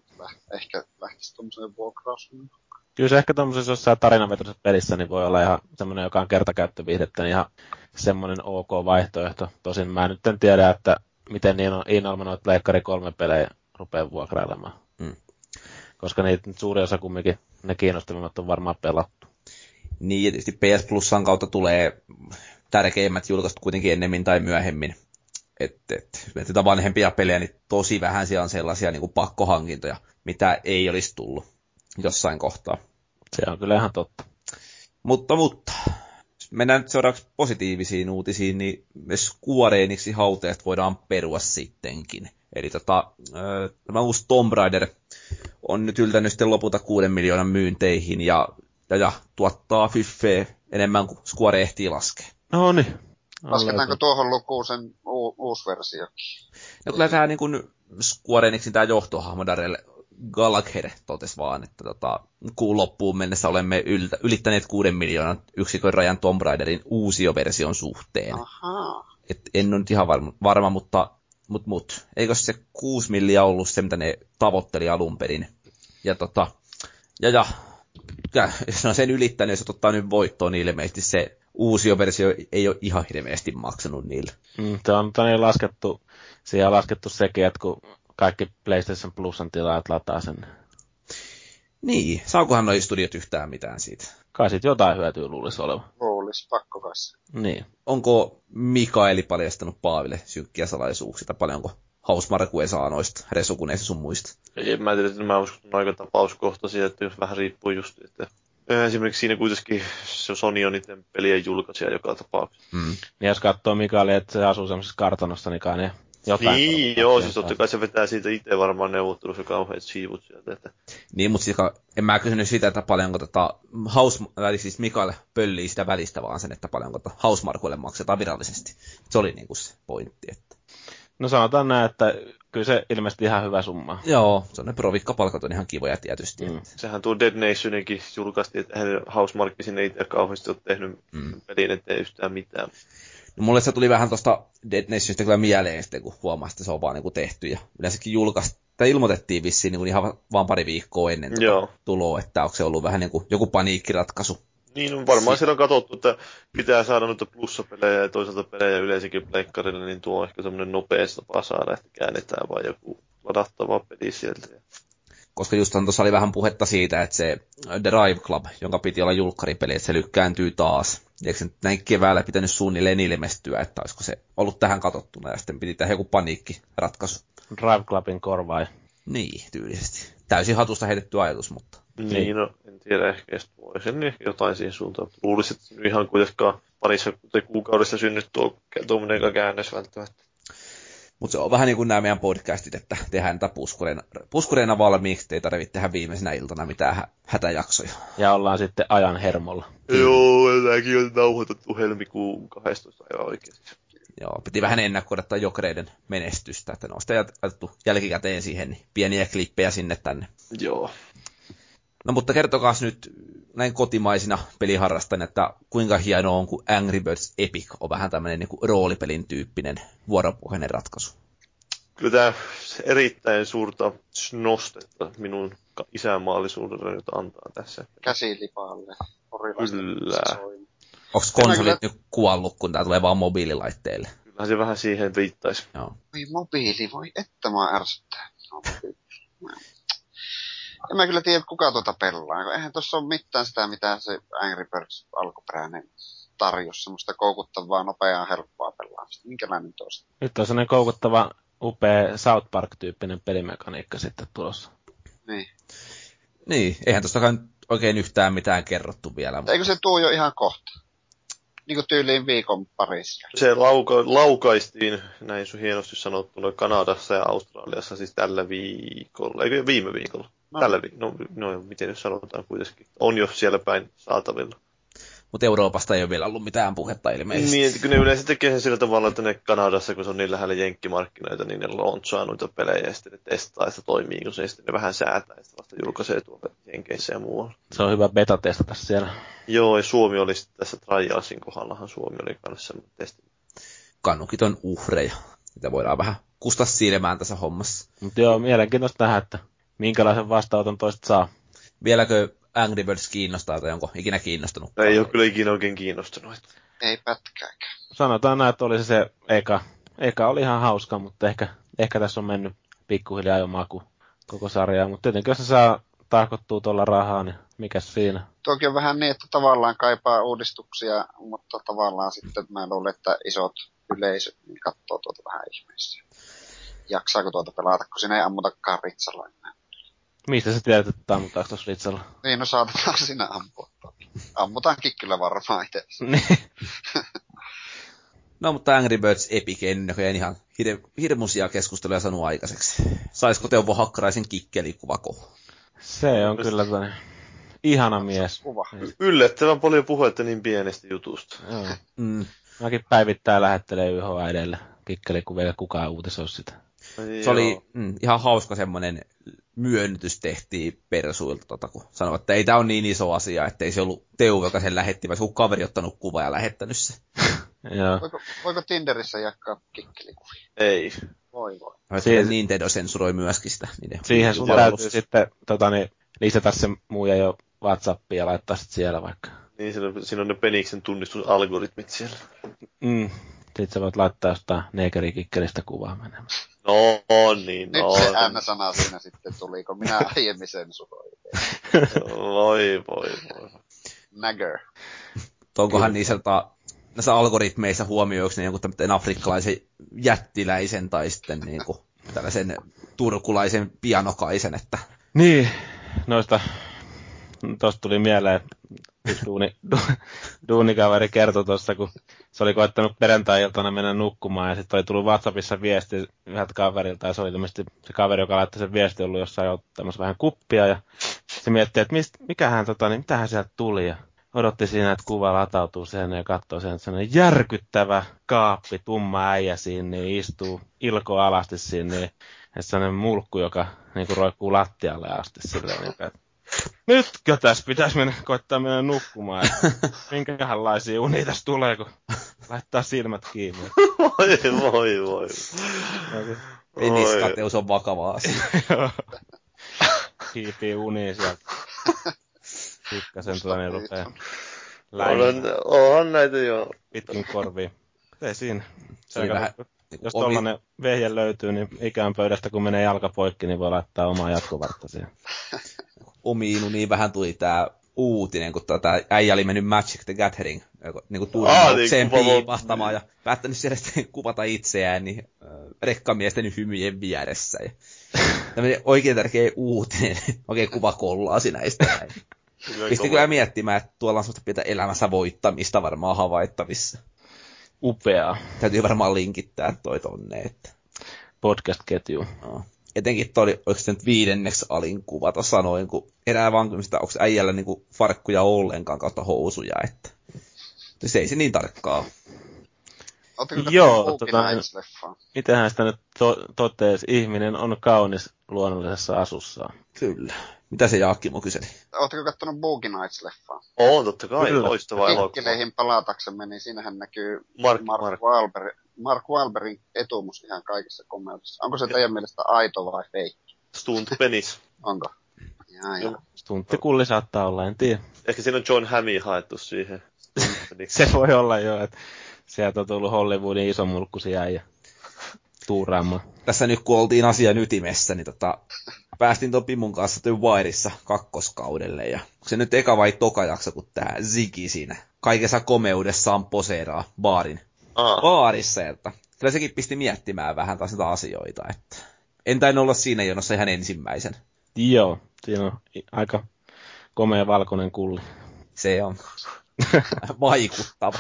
ehkä lähtisi tuommoiseen vuokraukseen. Kyllä se ehkä tuommoisessa jossain tarinavetoisessa pelissä niin voi olla ihan semmoinen, joka on kertakäyttöviihdettä, niin ihan semmoinen ok vaihtoehto. Tosin mä nyt en tiedä, että miten niin on Inolma noita Pleikkari kolme pelejä rupeaa vuokrailemaan. Mm. Koska niitä suurin osa kumminkin, ne kiinnostavimmat on varmaan pelattu. Niin, ja tietysti P S Plusan kautta tulee tärkeimmät julkaisut kuitenkin ennemmin tai myöhemmin. Että et, et, vanhempia pelejä, niin tosi vähän siellä on sellaisia niin kuin pakkohankintoja, mitä ei olisi tullut jossain kohtaa. Se on kyllä ihan totta. Mutta, mutta... Mennään nyt seuraavaksi positiivisiin uutisiin, niin Square Enixin hauteet voidaan perua sittenkin. Eli tota, tämä uusi Tomb Raider on nyt yltänyt sitten lopulta kuuden miljoonan myynteihin ja, ja, ja tuottaa fyffeä enemmän kuin Square ehtii laskea. No niin. Lasketaanko tuohon lukuun sen u- uusi versiokin? No kyllä tämä niin kuin Square Enixin tämä johtohahmo Darrell Gallagher totesi vaan, että tota, kuun loppuun mennessä olemme yltä, ylittäneet kuuden miljoonan yksikön rajan Tomb Raiderin uusioversion suhteen. Ahaa. Et en ole nyt ihan varma, varma mutta mut, mut. Eikö se kuusi miljoonaa ollut se, mitä ne tavoitteli alun perin? Ja tota, ja ja, ja jos on sen ylittänyt, jos ottaa nyt voittoon, niin ilmeisesti se uusioversio ei ole ihan hirveästi maksanut niille. Mm, tämä on niin laskettu, siihen on laskettu sekin, että kun kaikki PlayStation Plusan tilaat lataa sen. Niin, saakohan noi studiot yhtään mitään siitä? Kai siitä jotain hyötyä luulisi olevan. Luulisi, pakko kanssa. Niin. Onko Mikaeli paljastanut Paaville synkkiä salaisuuksia, tai paljonko hausmarkuja saa noista resoguneista sun muista? En mä tiedä, että mä uskon, että on aika tapauskohtaisia, että jos vähän riippuu just, että esimerkiksi siinä kuitenkin se Sony on niiden pelien julkaisija joka tapauksessa. Mm. Niin jos katsoo Mikaeli, että se asuu semmoisessa kartanossa, niin kai ne... Jotain niin, joo, siis totta kai se vetää siitä itse varmaan neuvottelussa kauheat siivut sieltä. Että. Niin, mutta siis, en mä kysynyt sitä, että paljonko tota, haus, siis Mikael pöllii sitä välistä, vaan sen, että paljonko hausmarkuille maksetaan virallisesti. Se oli niinku se pointti. Että. No sanotaan näin, että kyllä se ilmeisesti ihan hyvä summa. Joo, se on ne provikkapalkat on ihan kivoja tietysti. Mm. Sehän tuo Dead Nationinkin julkaistiin, että hänen Housemarque sinne itse kauheasti ole tehnyt mm. pelin, ettei yhtään mitään. No mulle se tuli vähän tuosta Dead Nationista kyllä mieleen sitten, kun huomaa, että se on vaan niin kuin tehty. Ja yleensäkin julkaista, tai ilmoitettiin vissiin niin kuin ihan vaan pari viikkoa ennen tuota tuloa, että onko se ollut vähän niin kuin joku paniikkiratkaisu. Niin, no varmaan siellä on katsottu, että pitää saada noita plussapelejä ja toisaalta pelejä yleensäkin pleikkarille, niin tuo on ehkä semmoinen nopea tapa saada, että käännetään vaan joku ladattava peli sieltä. Koska just tuossa oli vähän puhetta siitä, että se The Drive Club, jonka piti olla julkkaripeli, että se lykkääntyy taas. Eikö se näin keväällä pitänyt suunnilleen ilmestyä, että olisiko se ollut tähän katsottuna ja sitten piti tehdä joku paniikkiratkaisu. Drive Clubin korvaa. Niin, tyylisesti. Täysin hatusta heitetty ajatus, mutta... Niin, no, en tiedä, ehkä voisin ehkä jotain siihen suuntaan. Luulisin, että ihan kuitenkaan parissa tai kuukaudessa synnyt tuo tuommoinen käännös välttämättä. Mutta se on vähän niin kuin nämä meidän podcastit, että tehdään tätä puskureina, puskureina valmiiksi, ei tarvitse tehdä viimeisenä iltana mitään hä- hätäjaksoja. Ja ollaan sitten ajan hermolla. Mm. Joo, tämäkin on nauhoitettu helmikuun kahdestoista aivan oikeasti. Joo, piti vähän ennakoida Jokereiden menestystä, että ne on sitten jätetty jälkikäteen siihen, niin pieniä klippejä sinne tänne. Joo. No mutta kertokaas nyt näin kotimaisina peliharrastajina, että kuinka hienoa on, kun Angry Birds Epic on vähän tämmöinen niin kuin roolipelin tyyppinen vuoropohjainen ratkaisu. Kyllä tämä erittäin suurta nostetta minun isänmaallisuudelle nyt antaa tässä. Käsilipaalle. Kyllä. Onko konsolit nyt kuollut, kun tämä tulee vaan mobiililaitteille? Kyllähän se vähän siihen viittaisi. Joo. Voi mobiili, voi että mä ärsyttää. En mä kyllä tiedä, kuka tuota pelaa. Eihän tuossa ole mitään sitä, mitä se Angry Birds alkuperäinen tarjosi. Semmoista koukuttavaa, nopeaa, helppoa pelaamista. Minkälainen tuosta? Nyt on semmoinen koukuttava, upea South Park-tyyppinen pelimekaniikka sitten tulossa. Niin. Niin, eihän tuostakaan oikein yhtään mitään kerrottu vielä. Mutta... Eikö se tuu jo ihan kohta? Niin kuin tyyliin viikon parissa. Se lauka- laukaistiin, näin sun hienosti sanottuna, Kanadassa ja Australiassa siis tällä viikolla. Eikö viime viikolla? No. Tällä vi- no, no miten jos sanotaan kuitenkin. On jo siellä päin saatavilla. Mutta Euroopasta ei ole vielä ollut mitään puhetta ilmeisesti. Niin, kun ne yleensä tekee sen sillä tavalla, että ne Kanadassa, kun se on niin lähellä jenkkimarkkinoita, niin ne launchaa noita pelejä ja sitten ne testaa, että toimii, kun se sitten ne vähän säätää ja sitten vasta julkaisee tuolla jenkeissä ja muualla. Se on hyvä beta testata siellä. Joo, ja Suomi oli tässä Trialsin kohdallahan, Suomi oli kanssa semmoinen testi. Kannukit on uhreja, mitä voidaan vähän kustaa silmään tässä hommassa. Mutta joo, mielenkiintoista tähän, että minkälaisen vastaanoton toiset saa. Vieläkö... Angry Birds kiinnostaa, tai onko ikinä kiinnostunut? Ei tai... ole kyllä ikinä oikein kiinnostunut. Ei pätkääkään. Sanotaan näin, että oli se se eka. Eka oli ihan hauska, mutta ehkä, ehkä tässä on mennyt pikkuhiljaa jo maku koko sarjaa. Mutta tietenkin, jos se saa tarkoittua tuolla rahaa, niin mikäs siinä? Toki on vähän niin, että tavallaan kaipaa uudistuksia, mutta tavallaan sitten mä luulen, että isot yleisöt niin katsoo tuota vähän ihmeessä. Jaksaako tuota pelata, kun siinä ei ammutakaan ritsalla enää. Mistä sä tiedät, että ammutaanko tuossa ritsalla? Niin, no saatetaan sinä ampua. Ammutaankin kyllä varmaan itse. No, mutta Angry Birds Epic ei näköjään ihan hir- hirmuisia keskusteluja saanut aikaiseksi. Saisiko Teuvo Hakkaraisen kikkelikuvakohu? Se on kyllä toinen ihana mies. Yllättävän paljon puhetta niin pienestä jutusta. Mm. Mäkin päivittäin lähettelee Y H A edellä kikkelikuvia, kukaan uutisoi sitä. Joo. Se oli mm, ihan hauska semmoinen... myönnytys tehtiin persuilta, tota, kun sanoivat, että ei tämä ole niin iso asia, ettei se ollut Teuvo, joka sen lähetti, vaan se on kaveri ottanut kuva ja lähettänyt se. voiko, voiko Tinderissä jakkaa kikkelikuvia? Ei. Voi voi. Siihen... Nintendo sensuroi myöskin sitä. Niin siihen sun täytyy sitten tota, niin, lisätä se muuja jo WhatsAppia ja laittaa sitten siellä vaikka. Niin, siinä on, siinä on ne peniksen tunnistusalgoritmit siellä. Mm. Sitten sä voit laittaa jostain neekerikikkelistä kuvaa menemään. No niin, no. Nyt se N-sana siinä sitten tuli, kun minä aiemmin sensuroin. Voi, voi, voi. Nagger. Onkohan niissä, näissä algoritmeissa huomioiksi jonkun tämmöisen afrikkalaisen jättiläisen tai sitten niin kuin tällaisen turkulaisen pianokaisen, että... Niin, noista... Tuosta tuli mieleen, että duuni, du, duunikaveri kertoi tuossa, kun se oli koettanut perjantai-iltana mennä nukkumaan, ja sitten oli tullut WhatsAppissa viesti yhdeltä kaverilta, ja se oli tämmöisesti se kaveri, joka laittoi sen viesti, ollut jossain ottamassa vähän kuppia, ja se miettii, että mist, mikähän, tota, niin mitähän sieltä tuli, ja odotti siinä, että kuva latautuu sen ja katsoo sen, että sellainen järkyttävä kaappi, tumma äijä siinä, niin istuu ilko alasti siinä, niin sellainen mulkku, joka niin kuin roikkuu lattialle asti silleen, niin että nytkö tässä pitäisi mennä, koittaa mennä nukkumaan, että minkälaisia unia tässä tulee, kun laittaa silmät kiinni. Voi, voi, voi. Viniskateus on vakava asia. Hiipii unia sieltä. Pikkasen tuonne rupeaa läimmään. Onhan näitä joo. Pitkin korviin. Ei siinä. Lähe... Jos Ovi... tollanen vehje löytyy, niin ikään pöydästä kun menee jalka poikki, niin voi laittaa omaa jatkuvartta siihen. Omiinu niin vähän tuli tää uutinen, kun tää äijä oli mennyt Magic the Gathering niinku tuulimukseen niin, piipahtamaan ja päättänyt siellä sitten kuvata itseään niin äh, rekkamiesten hymyjen vieressä. Ja... Tämmöinen oikein tärkeä uutinen. Oikein kuva kollaasi näistä näin. Pisti kyllä miettimään, että tuolla on semmoista pientä elämässä voittamista varmaan havaittavissa. Upeaa. Täytyy varmaan linkittää toi tonne, että... Podcast-ketju. No. Etenkin toi oli, oliko se nyt viidenneksi alin kuva tuossa noin, kun enää vankymista, onko äijällä niinku farkkuja ollenkaan kautta housuja, että... Se ei se niin tarkkaa. Joo, Boogie Nights-leffaa? Mitähän sitä nyt to- totesi, ihminen on kaunis luonnollisessa asussaan. Kyllä. Mitä se Jaakkimo kyseli? Ootteko kattonut Boogie Nights-leffaa? Oo, totta kai. Loistava elokuva. Pikkeleihin palataksemme, niin siinähän näkyy Mark, Mark, Mark. Wahlberg, Mark Wahlbergin etumus ihan kaikissa kommentissa. Onko se teidän mielestä aito vai feikki? Stunt penis. Onko? Jaa, jaa. Stuntti kulli saattaa olla, en tiedä. Ehkä siinä on John Hammond haettu siihen. Se voi olla joo, että... Sieltä on tullut Hollywoodin isomulkkusia äijä tuuraamaan. Tässä nyt kun oltiin asian ytimessä, niin tota, päästiin ton Pimun kanssa The Wireissa kakkoskaudelle. Ja se nyt eka vai toka jakso, kun tää Ziggy siinä kaikessa komeudessaan poseeraa baarin, Aa. baarissa. Että kyllä sekin pisti miettimään vähän taas niitä asioita. Että en tainnut olla siinä jonossa ihan ensimmäisen. Joo, siinä on aika komea valkoinen kulli. Se on vaikuttava.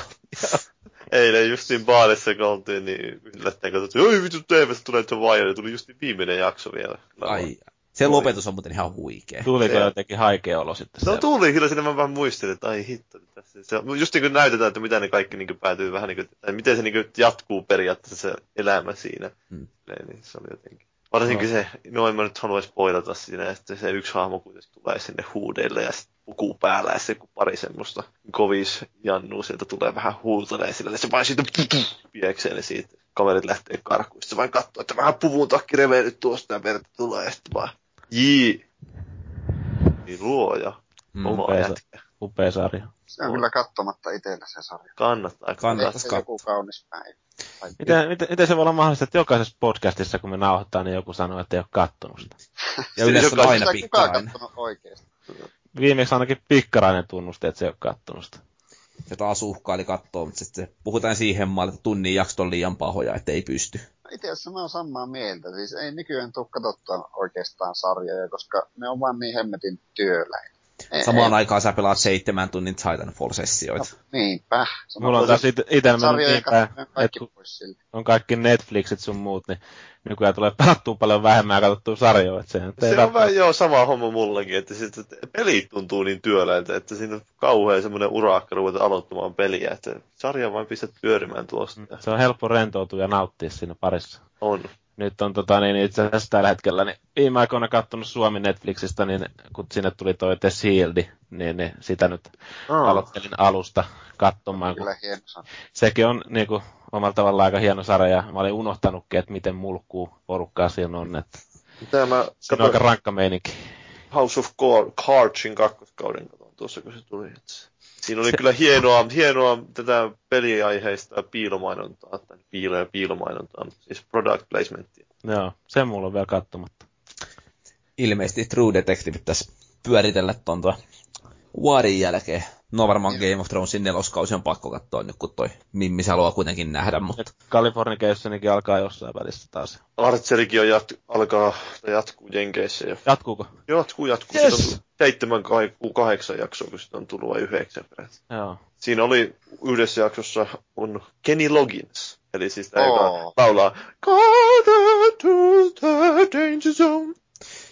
Eilen just siinä baarissa, kun oltiin, niin yllättäen katsottiin, oi vittu, T V:stä tulee The Wire, tuli just viimeinen jakso vielä. Ai, se lopetus on muuten ihan huikea. Tuliko jotenkin haikea olo sitten? No tuli, kyllä siinä mä vähän muistelin, että ai hitto. Tässä, se, just niin kuin näytetään, että mitä ne kaikki niin kuin päätyy vähän, niin kuin, tai miten se niin kuin jatkuu periaatteessa se elämä siinä. Hmm. Niin se oli jotenkin. Varsinkin no. se, no en mä nyt haluaisi poilata siinä, ja sitten se yksi hahmo kuitenkin tulee sinne huudeille, ja sitten pukuu päällä, ja sitten pari semmoista kovis jannuu, sieltä tulee vähän huutelee sillä, ja se vain siitä piekseen, ja siitä kaverit lähtee karkuun, sitten vain katsoo, että vähän puvun takki revee nyt tuosta, ja verta tulee, ja sitten vaan, jii, niin luoja, mm, omaa upea, jätkä. Upea sarja. Se on kyllä katsomatta itsellä se sarja. Kannattaa. Kannattaa katsoa. Joku kaunis päivä. Miten, miten, miten se voi olla mahdollista, että jokaisessa podcastissa, kun me nauhoittaa, niin joku sanoo, että ei ole kattonut sitä? Ja yleensä on aina Pikkarainen. Viimeksi ainakin Pikkarainen tunnusti, että se ei ole kattonut sitä. Ja taas uhkaili katsoa, mutta sitten puhutaan siihen maalle, että tunnin jaksot on liian pahoja, että ei pysty. Itse asiassa mä oon samaa mieltä. Siis ei nykyään tule katsottua oikeastaan sarjoja, koska ne on vaan niin hemmetin työläin. Samaan ei, aikaan sä pelaat seitsemän tunnin Titanfall-sessioita. No, niinpä. Sama mulla on taas it- itellä mennyt niinpä, että on kaikki Netflixit sun muut, niin nykyään tulee pelattua paljon vähemmän ja katsottua sarjoja. Se välttämättä. On vähän joo sama homma mullakin, että sit, et pelit tuntuu niin työläiltä, että siinä on kauhean semmoinen urakka ruveta aloittamaan peliä. Että sarja vain pistät pyörimään tuosta. Mm, se on helppo rentoutua ja nauttia siinä parissa. On. Nyt on tota, niin itse asiassa tällä hetkellä, niin viime aikoina kattonut Suomi Netflixistä, niin kun sinne tuli toi The Shield, niin, niin sitä nyt oh. aloittelin alusta katsomaan. Kyllä hieno sarja. Sekin on niin kuin, omalla tavallaan aika hieno sarja. Mä olin unohtanutkin, että miten mulkkuu porukkaa siinä on. Että... Tämä, siinä on aika rankka meininki. House of Cardsin kakkoskauden katon tuossa, kun se tuli. Siinä oli se... kyllä hienoa, hienoa tätä peliaiheista piilomainontaa, tai piilo- ja piilomainontaa, siis product placementia. Joo, sen mulla on vielä katsomatta. Ilmeisesti True Detective pitäisi pyöritellä ton tuon Warin jälkeen. No varmaan ja. Game of Thronesin neloskausi on pakko katsoa nyt, kun toi Mimmi se haluaa kuitenkin nähdä, mutta... Californicationinkin alkaa jossain välissä taas. Archerikin on jat- alkaa, tai jatkuu Jenkeissä jo. Jatkuuko? Jatkuu, jatkuu. Yes. Seitsemän, kahdeksan jaksoa, kun sitä on tullut vai yhdeksän perässä. Joo. Siinä oli yhdessä jaksossa on Kenny Loggins, eli siis tämä, oh. laulaa Go to the danger zone.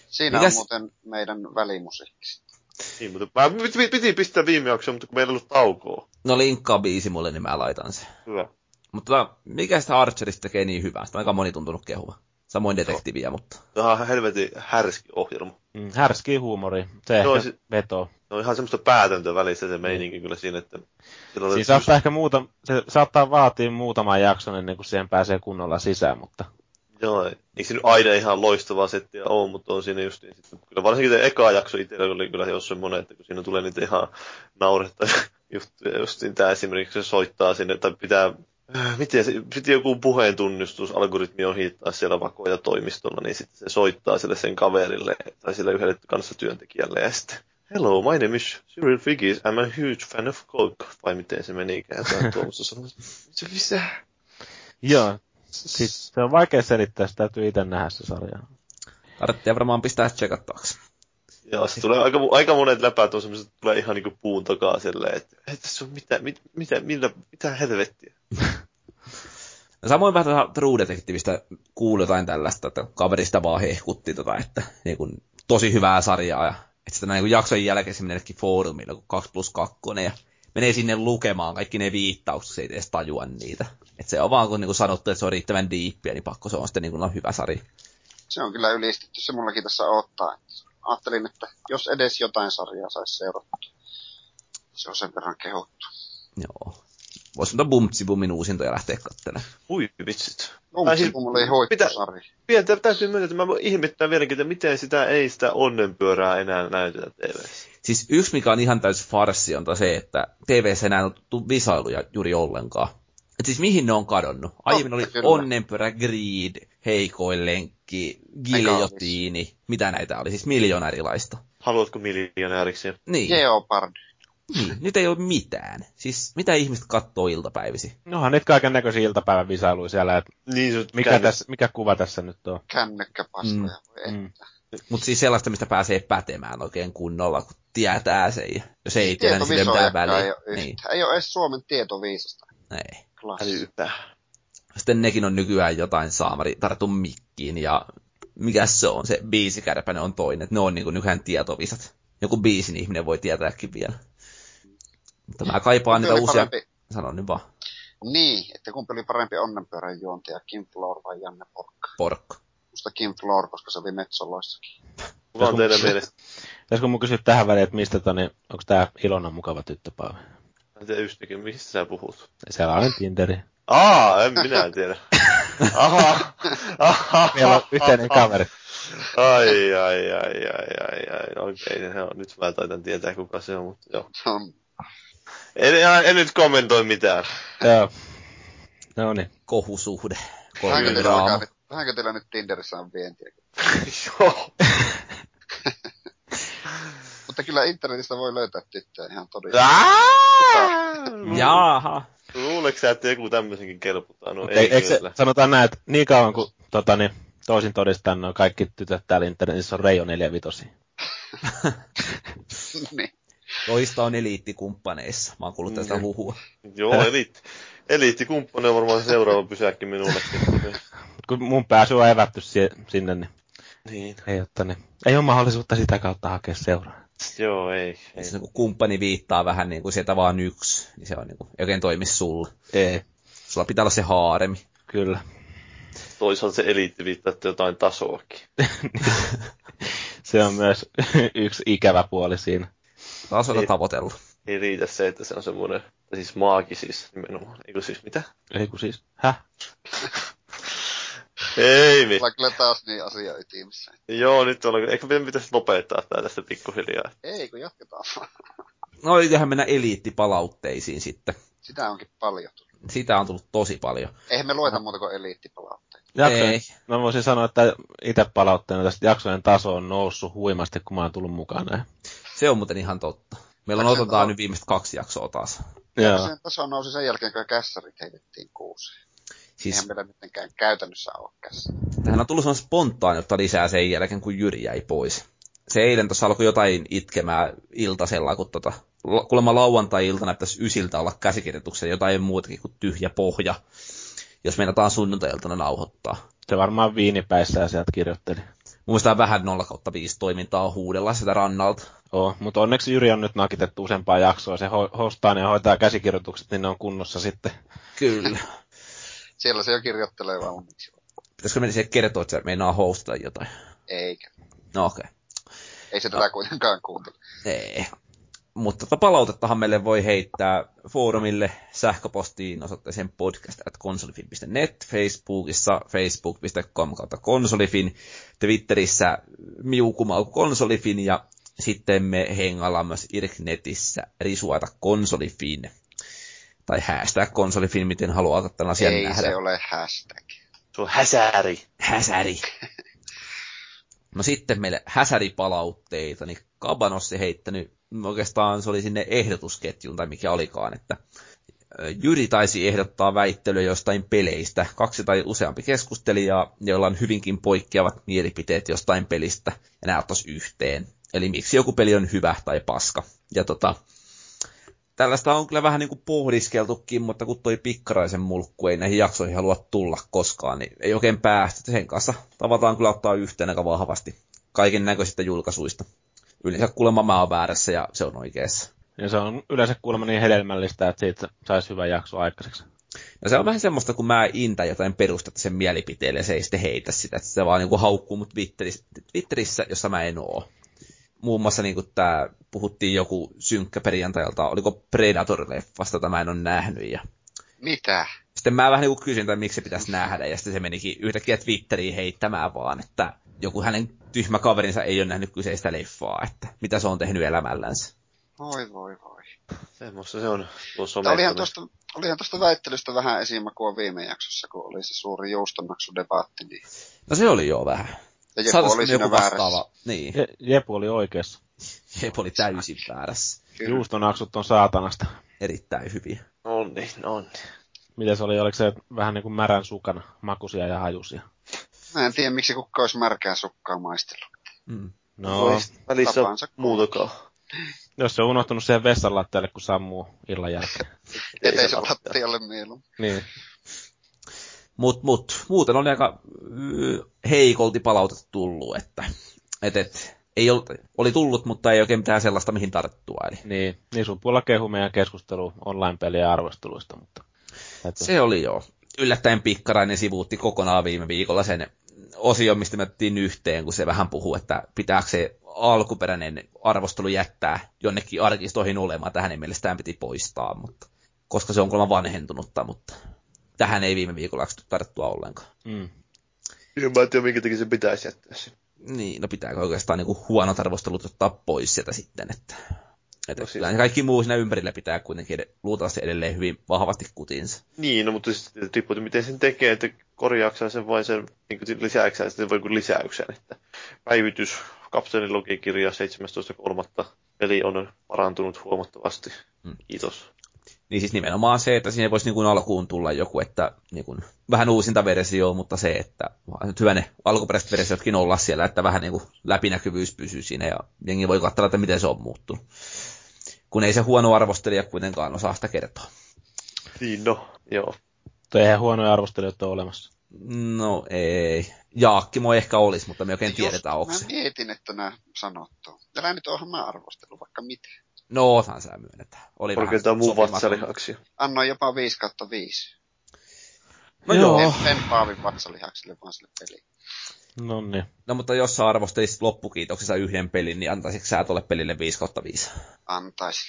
Siinä Mitäs? On muuten meidän välimusiikki. Niin, mutta mä piti, piti pistää viime jaksoon, mutta kun meillä ei ollut taukoa. No linkkaa biisi mulle, niin mä laitan sen. Hyvä. Mutta mikä sitä Archerista tekee niin hyvää? Sitä on aika moni tuntunut kehuva. Samoin detektiiviä, mutta... Ihan helvetin härski ohjelma. Mm, härski huumori. Se no, ehkä vetoo. No ihan semmoista päätöntä välissä se meininki mm. kyllä siinä, että... Siis saattaa ehkä muuta... Se saattaa vaatia muutaman jakson ennen kuin siihen pääsee kunnolla sisään, mutta... Joo, eikö se nyt aina ihan loistavaa settiä ole, mutta on siinä just niin sitten... Kyllä varsinkin tämä eka jakso itsellä oli kyllä jos semmoinen, että kun siinä tulee niitä ihan naurettavia juttuja. Just niin tämä esimerkiksi se soittaa sinne, tai pitää... Miten se, sitten joku puheen tunnistusalgoritmi on hiittaa siellä vakoja toimistolla, niin sitten se soittaa sille sen kaverille tai sille yhdelle kanssatyöntekijälle ja sitten hello, my name is Cyril Figgis, I'm a huge fan of Coke. Vai miten se menikään? Tämä tuommoista sanoo, se visää. Joo, siis se on vaikea selittää, se täytyy itse nähdä se sarja. Tarvitsee varmaan pistää tsekattoaksi. Joo, se tulee aika, aika monet läpäät on semmoiset, että tulee ihan niinku puun takaa silleen, että ei tässä ole mitään, mit, mitä, millä, mitään helvettiä. Samoin vähän True Detectivistä kuuli jotain tällaista, että kaverista vaan hehkutti tota, että niin kun, tosi hyvää sarjaa. Ja sitten näin jakson jälkeen se meneekin foorumilla, kun kaksi plus kaksi ja menee sinne lukemaan kaikki ne viittaukset, se ei edes tajua niitä. Että se on vaan kun niin sanottu, että se on riittävän diippiä, niin pakko se on sitten niin on hyvä sarja. Se on kyllä ylistetty, se mullakin tässä odottaa. Ajattelin, että jos edes jotain sarjaa saisi seurattua, se on sen verran kehottu. Joo. Voisi mutta Bumtsibumin uusintoja lähteä katselemaan. Hui vitsit. Bumtsibumin oli hoikkosarja. Pitä, täytyy myöntää, että mä ihmettän vieläkin, että miten sitä ei sitä onnenpyörää enää näytetä T V:ssä. Siis yksi, mikä on ihan täys farsi, on se, että T V:ssä enää on tullut visailuja juuri ollenkaan. Et siis mihin ne on kadonnut? Aiemmin no, oli kyllä. Onnenpyörä, Greed, heikoin lenkki, giljotiini, mitä näitä oli, siis miljonäärilaista. Haluatko miljonääriksi? Niin. Jeopardy. Niin, nyt ei ole mitään. Siis mitä ihmiset kattoo iltapäivisi? Nohan nyt kaiken näköisiä iltapäivän visailuja siellä, että niin, mikä, känny... tässä, mikä kuva tässä nyt on? Kännykkäpastoja. Mm. Mm. Mutta siis sellaista, mistä pääsee pätemään oikein kunnolla, kun tietää sen. Jos ei tiedä, niin sille mitään väliä. Ei ole, niin. Ei ole edes Suomen tietoviisasta. Ei. Älypää. Sitten nekin on nykyään jotain saamari, tartun mikkiin ja mikäs se on, se biisikärpäinen on toinen. Ne on niinku nykyään tietovisat. Joku biisin ihminen voi tietääkin vielä. Mutta mä kaipaan kumpi niitä uusia... Parempi... Sano nyt vaan. Niin, että kumpi oli parempi onnenpyörän juontaja, Kim Floor vai Janne Pork? Pork. Musta Kim Floor, koska se oli Metsolloissakin. Kuka on teidän mielestä? Pitäisikö mun kysyä tähän väliin, että mistä toni, onko tää Ilona mukava tyttö, Paavi? En tiedä ystäkin, mistä sä puhut? Siellä on Tinderi. Aa, en minä tiedä. Aha. Aha. Meillä on yhteinen kaveri. Ai, ai, ai, ai, ai, ai. Okei, okay, nyt mä taitan tietää, kuka se on, mutta joo. En, en, en nyt kommentoi mitään. Joo. No niin. Kohusuhde. Vähänkö teillä nyt Tinderissä on vientiä? Joo. Mutta kyllä internetistä voi löytää tyttöä ihan todella. Jaaha. Luuleeko sä, että joku tämmöisenkin kelputaan? No ei, ei se, sanotaan näin, että niin kauan kuin tota, niin, toisin todistan, no kaikki tytöt täällä internetissä on Reijo neljävitosia. Niin. Toista on eliittikumppaneissa. Mä oon kuullut tästä huhua. Joo, eliitti. Eliittikumppane on varmaan seuraava pysäkki minulle. Kun mun pääsy on evätty sinne, niin, niin. Ei, otta, niin ei ole mahdollisuutta sitä kautta hakea seuraa. Joo, ei. ei. Siis, kun kumppani viittaa vähän niin kuin sieltä vaan yksi, niin se on niin kuin, ei oikein toimi sulla. Ei. Sulla pitää olla se haaremi. Kyllä. Toisaalta se eliitti viittaa, että jotain tasoakin. Se on myös yksi ikävä puoli siinä. Tasoita tavoitella. Ei riitä se, että se on semmoinen, siis maaki siis nimenomaan. Eiku siis mitä? Eiku siis, häh? Ei mitään. Ollaan kyllä taas niin asiaa ytimissä. Joo, nyt ollaan. Eikö meidän pitäisi lopettaa tää tästä pikkuhiljaa? Ei, kun jatketaan. No, eiköhän mennä eliittipalautteisiin sitten. Sitä onkin paljon. Sitä on tullut tosi paljon. Eihän me lueta muuta kuin eliittipalautteita. Jaksojen, ei. Mä voisin sanoa, että itse palautteena tästä jaksojen taso on noussut huimasti, kun mä oon tullut mukana. Se on muuten ihan totta. Meillä on otetaan nyt viimeiset kaksi jaksoa taas. Jaksojen taso nousi sen jälkeen, kun kässärit heitettiin kuusi. Siis... Eihän meillä mitenkään käytännössä ole kässä. Tähän on tullut semmoinen spontaaniutta lisää sen jälkeen, kun Jyri jäi pois. Se eilen tuossa alkoi jotain itkemään iltasella, kun tota, kuulemma lauantai-iltana pitäisi ysiltä olla käsikirjoituksia jotain muutakin kuin tyhjä pohja, jos meinataan sunnuntai-iltana nauhoittaa. Se varmaan viinipäissään sieltä kirjoitteli. muistaa vähän nolla viisi toimintaa huudella sitä rannalta. Joo, mutta onneksi Jyri on nyt nakitettu useampaa jaksoa. Se hostaan ja hoitaa käsikirjoitukset, niin ne on kunnossa sitten. Kyllä. Siellä se jo kirjoittelee vaan. Pitäisikö mennä siihen kertoa, että se meinaa hostaa jotain? Eikä. No okei. Okay. Ei se tätä kuitenkaan kuuntele. Ei. Mutta palautettahan meille voi heittää foorumille, sähköpostiin, osoitteeseen podcast at konsolifin dot net, Facebookissa facebook dot com kautta konsolifin, Twitterissä miukumauku konsolifin ja sitten me hengaillaan myös irknetissä risuaita konsolifin. Tai hashtag konsolifin, miten haluaa tämän asian ei nähdä. Ei se ole hashtag. Se on häsäri. Häsäri. No sitten meille häsäripalautteita, niin Kabanossi heittänyt, oikeastaan se oli sinne ehdotusketjuun tai mikä olikaan, että Jyri taisi ehdottaa väittelyä jostain peleistä. Kaksi tai useampi keskustelijaa, joilla on hyvinkin poikkeavat mielipiteet jostain pelistä, ja nämä ottaisi yhteen. Eli miksi joku peli on hyvä tai paska. Ja tota, tällaista on kyllä vähän niin kuin pohdiskeltukin, mutta kun toi Pikkaraisen mulkku ei näihin jaksoihin halua tulla koskaan, niin ei oikein päästä. Sen kanssa tavataan kyllä ottaa yhteen aika vahvasti kaiken näköisistä julkaisuista. Yleensä kuulemma mä oon väärässä ja se on oikeassa. Ja se on yleensä kuulemma niin hedelmällistä, että siitä saisi hyvän jakso aikaiseksi. No se on vähän semmoista, kun mä intän jotain perustetta sen mielipiteelle ja se ei sitten heitä sitä. Että se vaan niin kuin haukkuu mut Twitterissä, Twitterissä, jossa mä en oo. Muun muassa niin kuin tää, puhuttiin joku synkkä perjantajalta, oliko Predator-leffasta, jota mä en oo nähnyt. Ja... Mitä? Sitten mä vähän niin kuin kysyin, että miksi se pitäisi nähdä ja sitten se menikin yhtäkkiä Twitteriin heittämään vaan, että joku hänen tyhmä kaverinsa ei ole nähnyt kyseistä leffaa, että mitä se on tehnyt elämällänsä. Voi voi voi. Semmosta se on. Olihan tuosta, olihan tuosta väittelystä vähän esimakua viime jaksossa, kun oli se suuri joustomaksudebatti. Niin... No se oli jo vähän. Ja Jepu oli siinä väärässä. Niin. Je, Jepu oli oikeassa. Jepu oli täysin väärässä. Juustonaksut on saatanasta. Erittäin hyviä. On niin, on niin. Miten se oli? Oliko se vähän niin kuin märän sukana, makuisia ja hajusia? Mä en tiedä, miksi kukka olisi märkää sukkaa maistellut. Mm. No, välissä on muutakaan. Jos se on unohtunut siihen vessanlattialle, kun sammuu illan jälkeen. Eteisen lattialle mieluun. Niin. Mut, mut, muuten oli aika heikolti palautetta tullut, että et, et, ei ol, oli tullut, mutta ei oikein mitään sellaista, mihin tarttua. Eli. Niin, niin sun puolella kehu meidän keskustelu online-pelien arvosteluista, mutta... Että... Se oli joo. Yllättäen Pikkarainen sivuutti kokonaan viime viikolla sen osion, mistä me otettiin yhteen, kun se vähän puhuu, että pitääkö se alkuperäinen arvostelu jättää jonnekin arkistoihin olemaan. Tähän mielestään piti poistaa, mutta, koska se on kolman vanhentunutta, mutta tähän ei viime viikolla tarttua ollenkaan. Mm. Ja mä en tiedä, minkä takia se pitäisi jättää. Niin, no pitääkö oikeastaan niin kuin huonot arvostelut ottaa pois sieltä sitten, että... No siis. Kaikki muu siinä ympärillä pitää kuitenkin ed- luultavasti edelleen hyvin vahvasti kutinsa. Niin, no, mutta sitten riippuu, miten sen tekee, että korjaakseen sen vai sen niin lisäykseen, sitten voi lisäykseen. Että päivitys, kapselin logikirja seitsemästoista kolmas peli on parantunut huomattavasti. Hmm. Kiitos. Niin siis nimenomaan se, että siinä voisi niin kuin alkuun tulla joku, että niin kuin, vähän uusinta versio, mutta se, että hyvä ne alkuperäiset versiotkin olla siellä, että vähän niin kuin läpinäkyvyys pysyy siinä ja jengi voi katsella, että miten se on muuttunut. Kun ei se huono arvostelija kuitenkaan osaa sitä kertoa. Niin no, joo. Mutta eihän huonoja arvostelijoita ole olemassa. No ei. Jaakkimo ehkä olisi, mutta me oikein Just, tiedetään, onko se. Mä mietin, että nämä sanottu. Älä nyt onhan mä arvostellut vaikka miten. No, otan sä myönnetään. Oikeastaan muu vatsalihaksi. Annoin jopa viisi kautta viisi. No joo. joo. En, en Paavin vatsalihaksille, vaan sille peliin. No niin. No mutta jos sä arvostelisit loppukiitoksessa yhden pelin, niin antaisitko sä tuolle pelille viisi kautta viisi? Antaisin.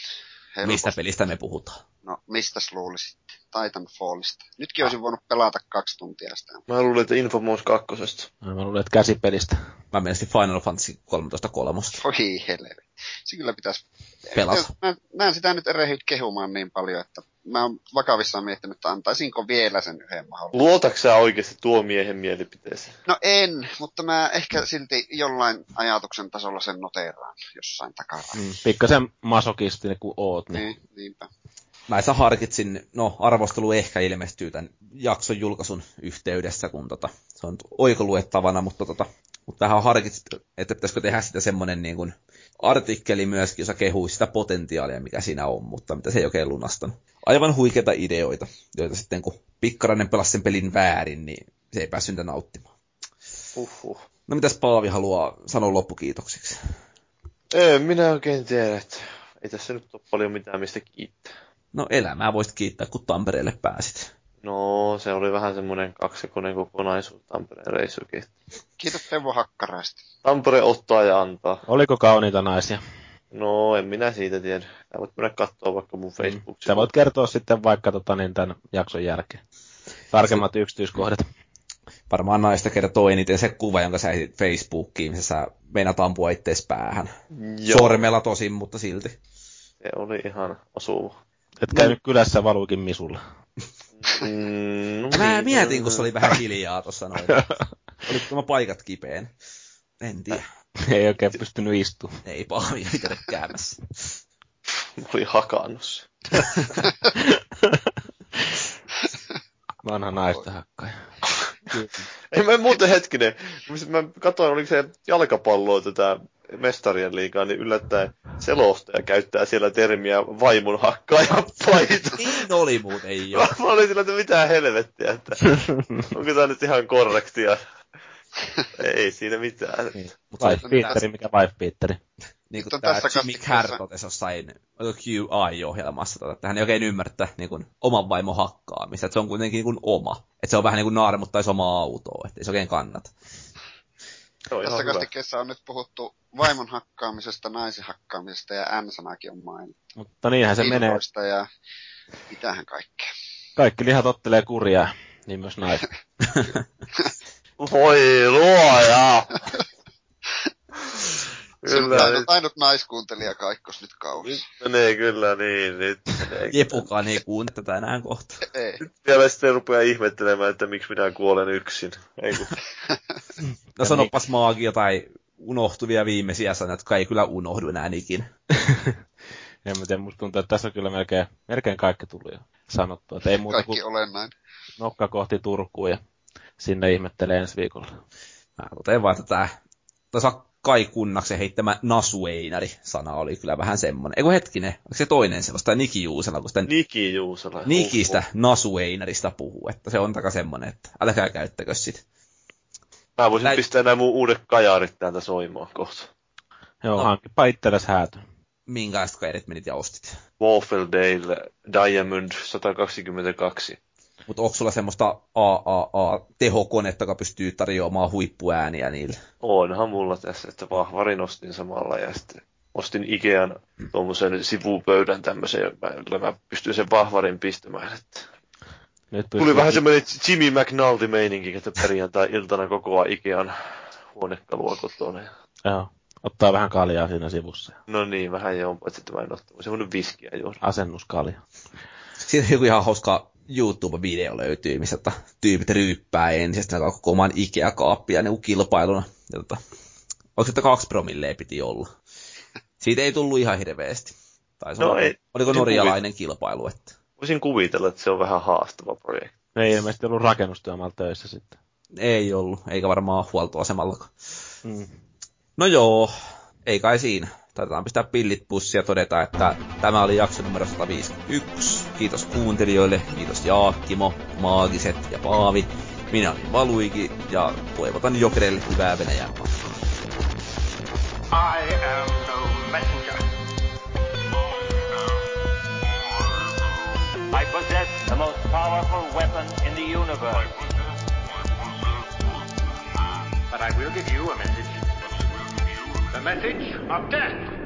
Helposti. Mistä pelistä me puhutaan? No, mistäs luulisit? Titanfallista. Nytkin ah. olisin voinut pelata kaksi tuntia sitä. Mä luulen, että Infamous kakkosesta. Mä luulen, että käsipelistä. Mä menisin Final Fantasy kolmetoista kolmosta. Voi helvetti. Se kyllä pitäisi... Pelata. Mä näen sitä nyt erehyt kehumaan niin paljon, että mä oon vakavissaan miettinyt, että antaisinko vielä sen yhden mahdollisuuden. Luotatko sä oikeasti tuo miehen mielipiteeseen? No en, mutta mä ehkä silti jollain ajatuksen tasolla sen noteeraan jossain takana. Mm, pikkasen masokistinen kuin oot. Niin. niin, niinpä. Näissä harkitsin, no arvostelu ehkä ilmestyy tämän jakson julkaisun yhteydessä, kun tota, se on oikoluettavana, mutta tota, mutta tähän on harkittu, että pitäisikö tehdä sitä semmoinen niin kuin artikkeli myöskin, jossa kehuisi sitä potentiaalia, mikä siinä on, mutta mitä se ei oikein lunastanut. Aivan huikeita ideoita, joita sitten kun Pikkarainen pelasi sen pelin väärin, niin se ei päässyt niitä nauttimaan. Uhuh. No mitäs Paavi haluaa sanoa loppukiitoksiksi? Ei, minä oikein tiedä, että ei tässä nyt ole paljon mitään mistä kiittää. No elämää voisit kiittää, kun Tampereelle pääsit. No, se oli vähän semmoinen kaksikoinen kokonaisuus Tampereen reissukin. Kiitos Teuvo Hakkaraista. Tampere ottaa ja antaa. Oliko kauniita naisia? No, en minä siitä tiedä. Sä voit mennä katsoa vaikka mun Facebookissa. Sä voit kertoa sitten vaikka tota, niin tämän jakson jälkeen. Tarkemmat se... yksityiskohdat. Varmaan naista kertoo eniten se kuva, jonka sä heitit Facebookiin, missä sä meinaat ampua ittees päähän. Joo. Sormella tosin, mutta silti. Se oli ihan osuva. Et käynyt no. kylässä, valuikin misulla. Mm, no, mä niin, mietin, no, kun se oli vähän hiljaa tuossa noin. Oliko tämä paikat kipeen? En tiedä. Ei oikein pystynyt istumaan. Ei Paavi ei käydä käämässä. Mä olin hakannut se. Vanha naista hakkaja. Ei mä muuten hetkinen. Mä katsoin, oliko se jalkapalloa tätä mestarien liigaa, niin yllättäen selostaja käyttää siellä termiä vaimon hakkaaja paita. Niin oli muuten, ei ole. Mä olin sillä, että mitään helvettiä, että onko tää nyt ihan korrektia. Ei siinä mitään. Niin. Mutta wife-beateri, mikä wife-beateri. Niin kuin tää Jimmy Carr totesi jossain Q I-ohjelmassa, tota, että hän ei oikein ymmärtää niin kuin oman vaimon hakkaamista, että se on kuitenkin niin kuin oma. Että se on vähän niin kuin naarmuttaisi omaa autoa, että ei se oikein kannata. Tässä kastikkeessa on nyt puhuttu vaimon hakkaamisesta, naisen hakkaamisesta ja N-sanakin on mainittu. Mutta niinhän se menee. Ja mitähän kaikkea. Kaikki lihat ottelee kurjaa, niin myös naiset. Voi luoja! Kyllä. Ainut, ainut naiskuuntelija kaikkos nyt kauheessa. Nyt menee kyllä niin, nyt menee. Jepukaan ei kuuntele tätä enää kohta. Ei. Nyt vielä sitten rupeaa ihmettelemään, että miksi minä kuolen yksin. Ei kun... No sanopas maagia tai unohtuvia viimeisiä sanoja, jotka ei kyllä unohdu enää ikinä. En mä tiedä, musta tuntuu, että tässä on kyllä melkein, melkein kaikki tullut jo sanottua. Ei muuta kaikki kuin olennainen. Nokka kohti Turkuun ja sinne ihmettelee ensi viikolla. Mä totean vaan, että tää Kai Kunnaksen heittämä Nasueinari-sana oli kyllä vähän semmoinen. Eiku hetkinen, oliko se toinen sellaista, tai Niki Juusela, kun sitä Niki Juusela. Nikistä Nasueinarista puhuu, että se on taka semmoinen, että älkää käyttäkö sitä. Mä voisin Näin... pistää nämä mun uudet kajarit täältä soimaan kohta. Joo, no. Hankkipa itselläs häätö. Minkälaista kajarit menit ja ostit? Waffledale Diamond sata kaksikymmentäkaksi. Mutta onko sulla semmoista A A A-tehokonetta, joka pystyy tarjoamaan huippuääniä niille? Onhan mulla tässä, että vahvarin ostin samalla ja sitten ostin Ikean tuommoisen sivupöydän tämmöisen, jolla mä pystyn sen vahvarin pistämään. Että... Nyt pystyy... Tuli vähän semmoinen Jimmy McNulty-meininki, että perjantai-iltana kokoaa Ikean huonekalua kotona. Joo, ottaa vähän kaljaa siinä sivussa. No niin, vähän joo, paitsi että mä en ottaa semmoinen viskiä juuri. Asennuskalja. Siitä joku ihan hauskaa YouTube-video löytyy, missä tyypit ryyppää ensistä kokoamaan Ikea-kaappia ne kilpailuna. Ja tota, oliko sitä kaksi promilleen piti olla? Siitä ei tullut ihan hirveästi. Taisi no olla, ei, oliko norjalainen kuvit- kilpailu? Että... Voisin kuvitella, että se on vähän haastava projekti. Ei ilmeisesti ollut rakennustyömaalla töissä sitten. Ei ollut, eikä varmaan huoltoasemallakaan. Mm. No joo, ei kai siinä. Taitaan pistää pillit pussiin ja todeta, että tämä oli jakso numero sata viisikymmentäyksi. Kiitos kuuntelijoille, kiitos Jaakkimo, Maagiset ja Paavi. Minä olin Valuiki ja toivotan Jokerelle hyvää Venäjän matkaa. I am the messenger. I possess the most powerful weapon in the universe. But I will give you a message. The message of death.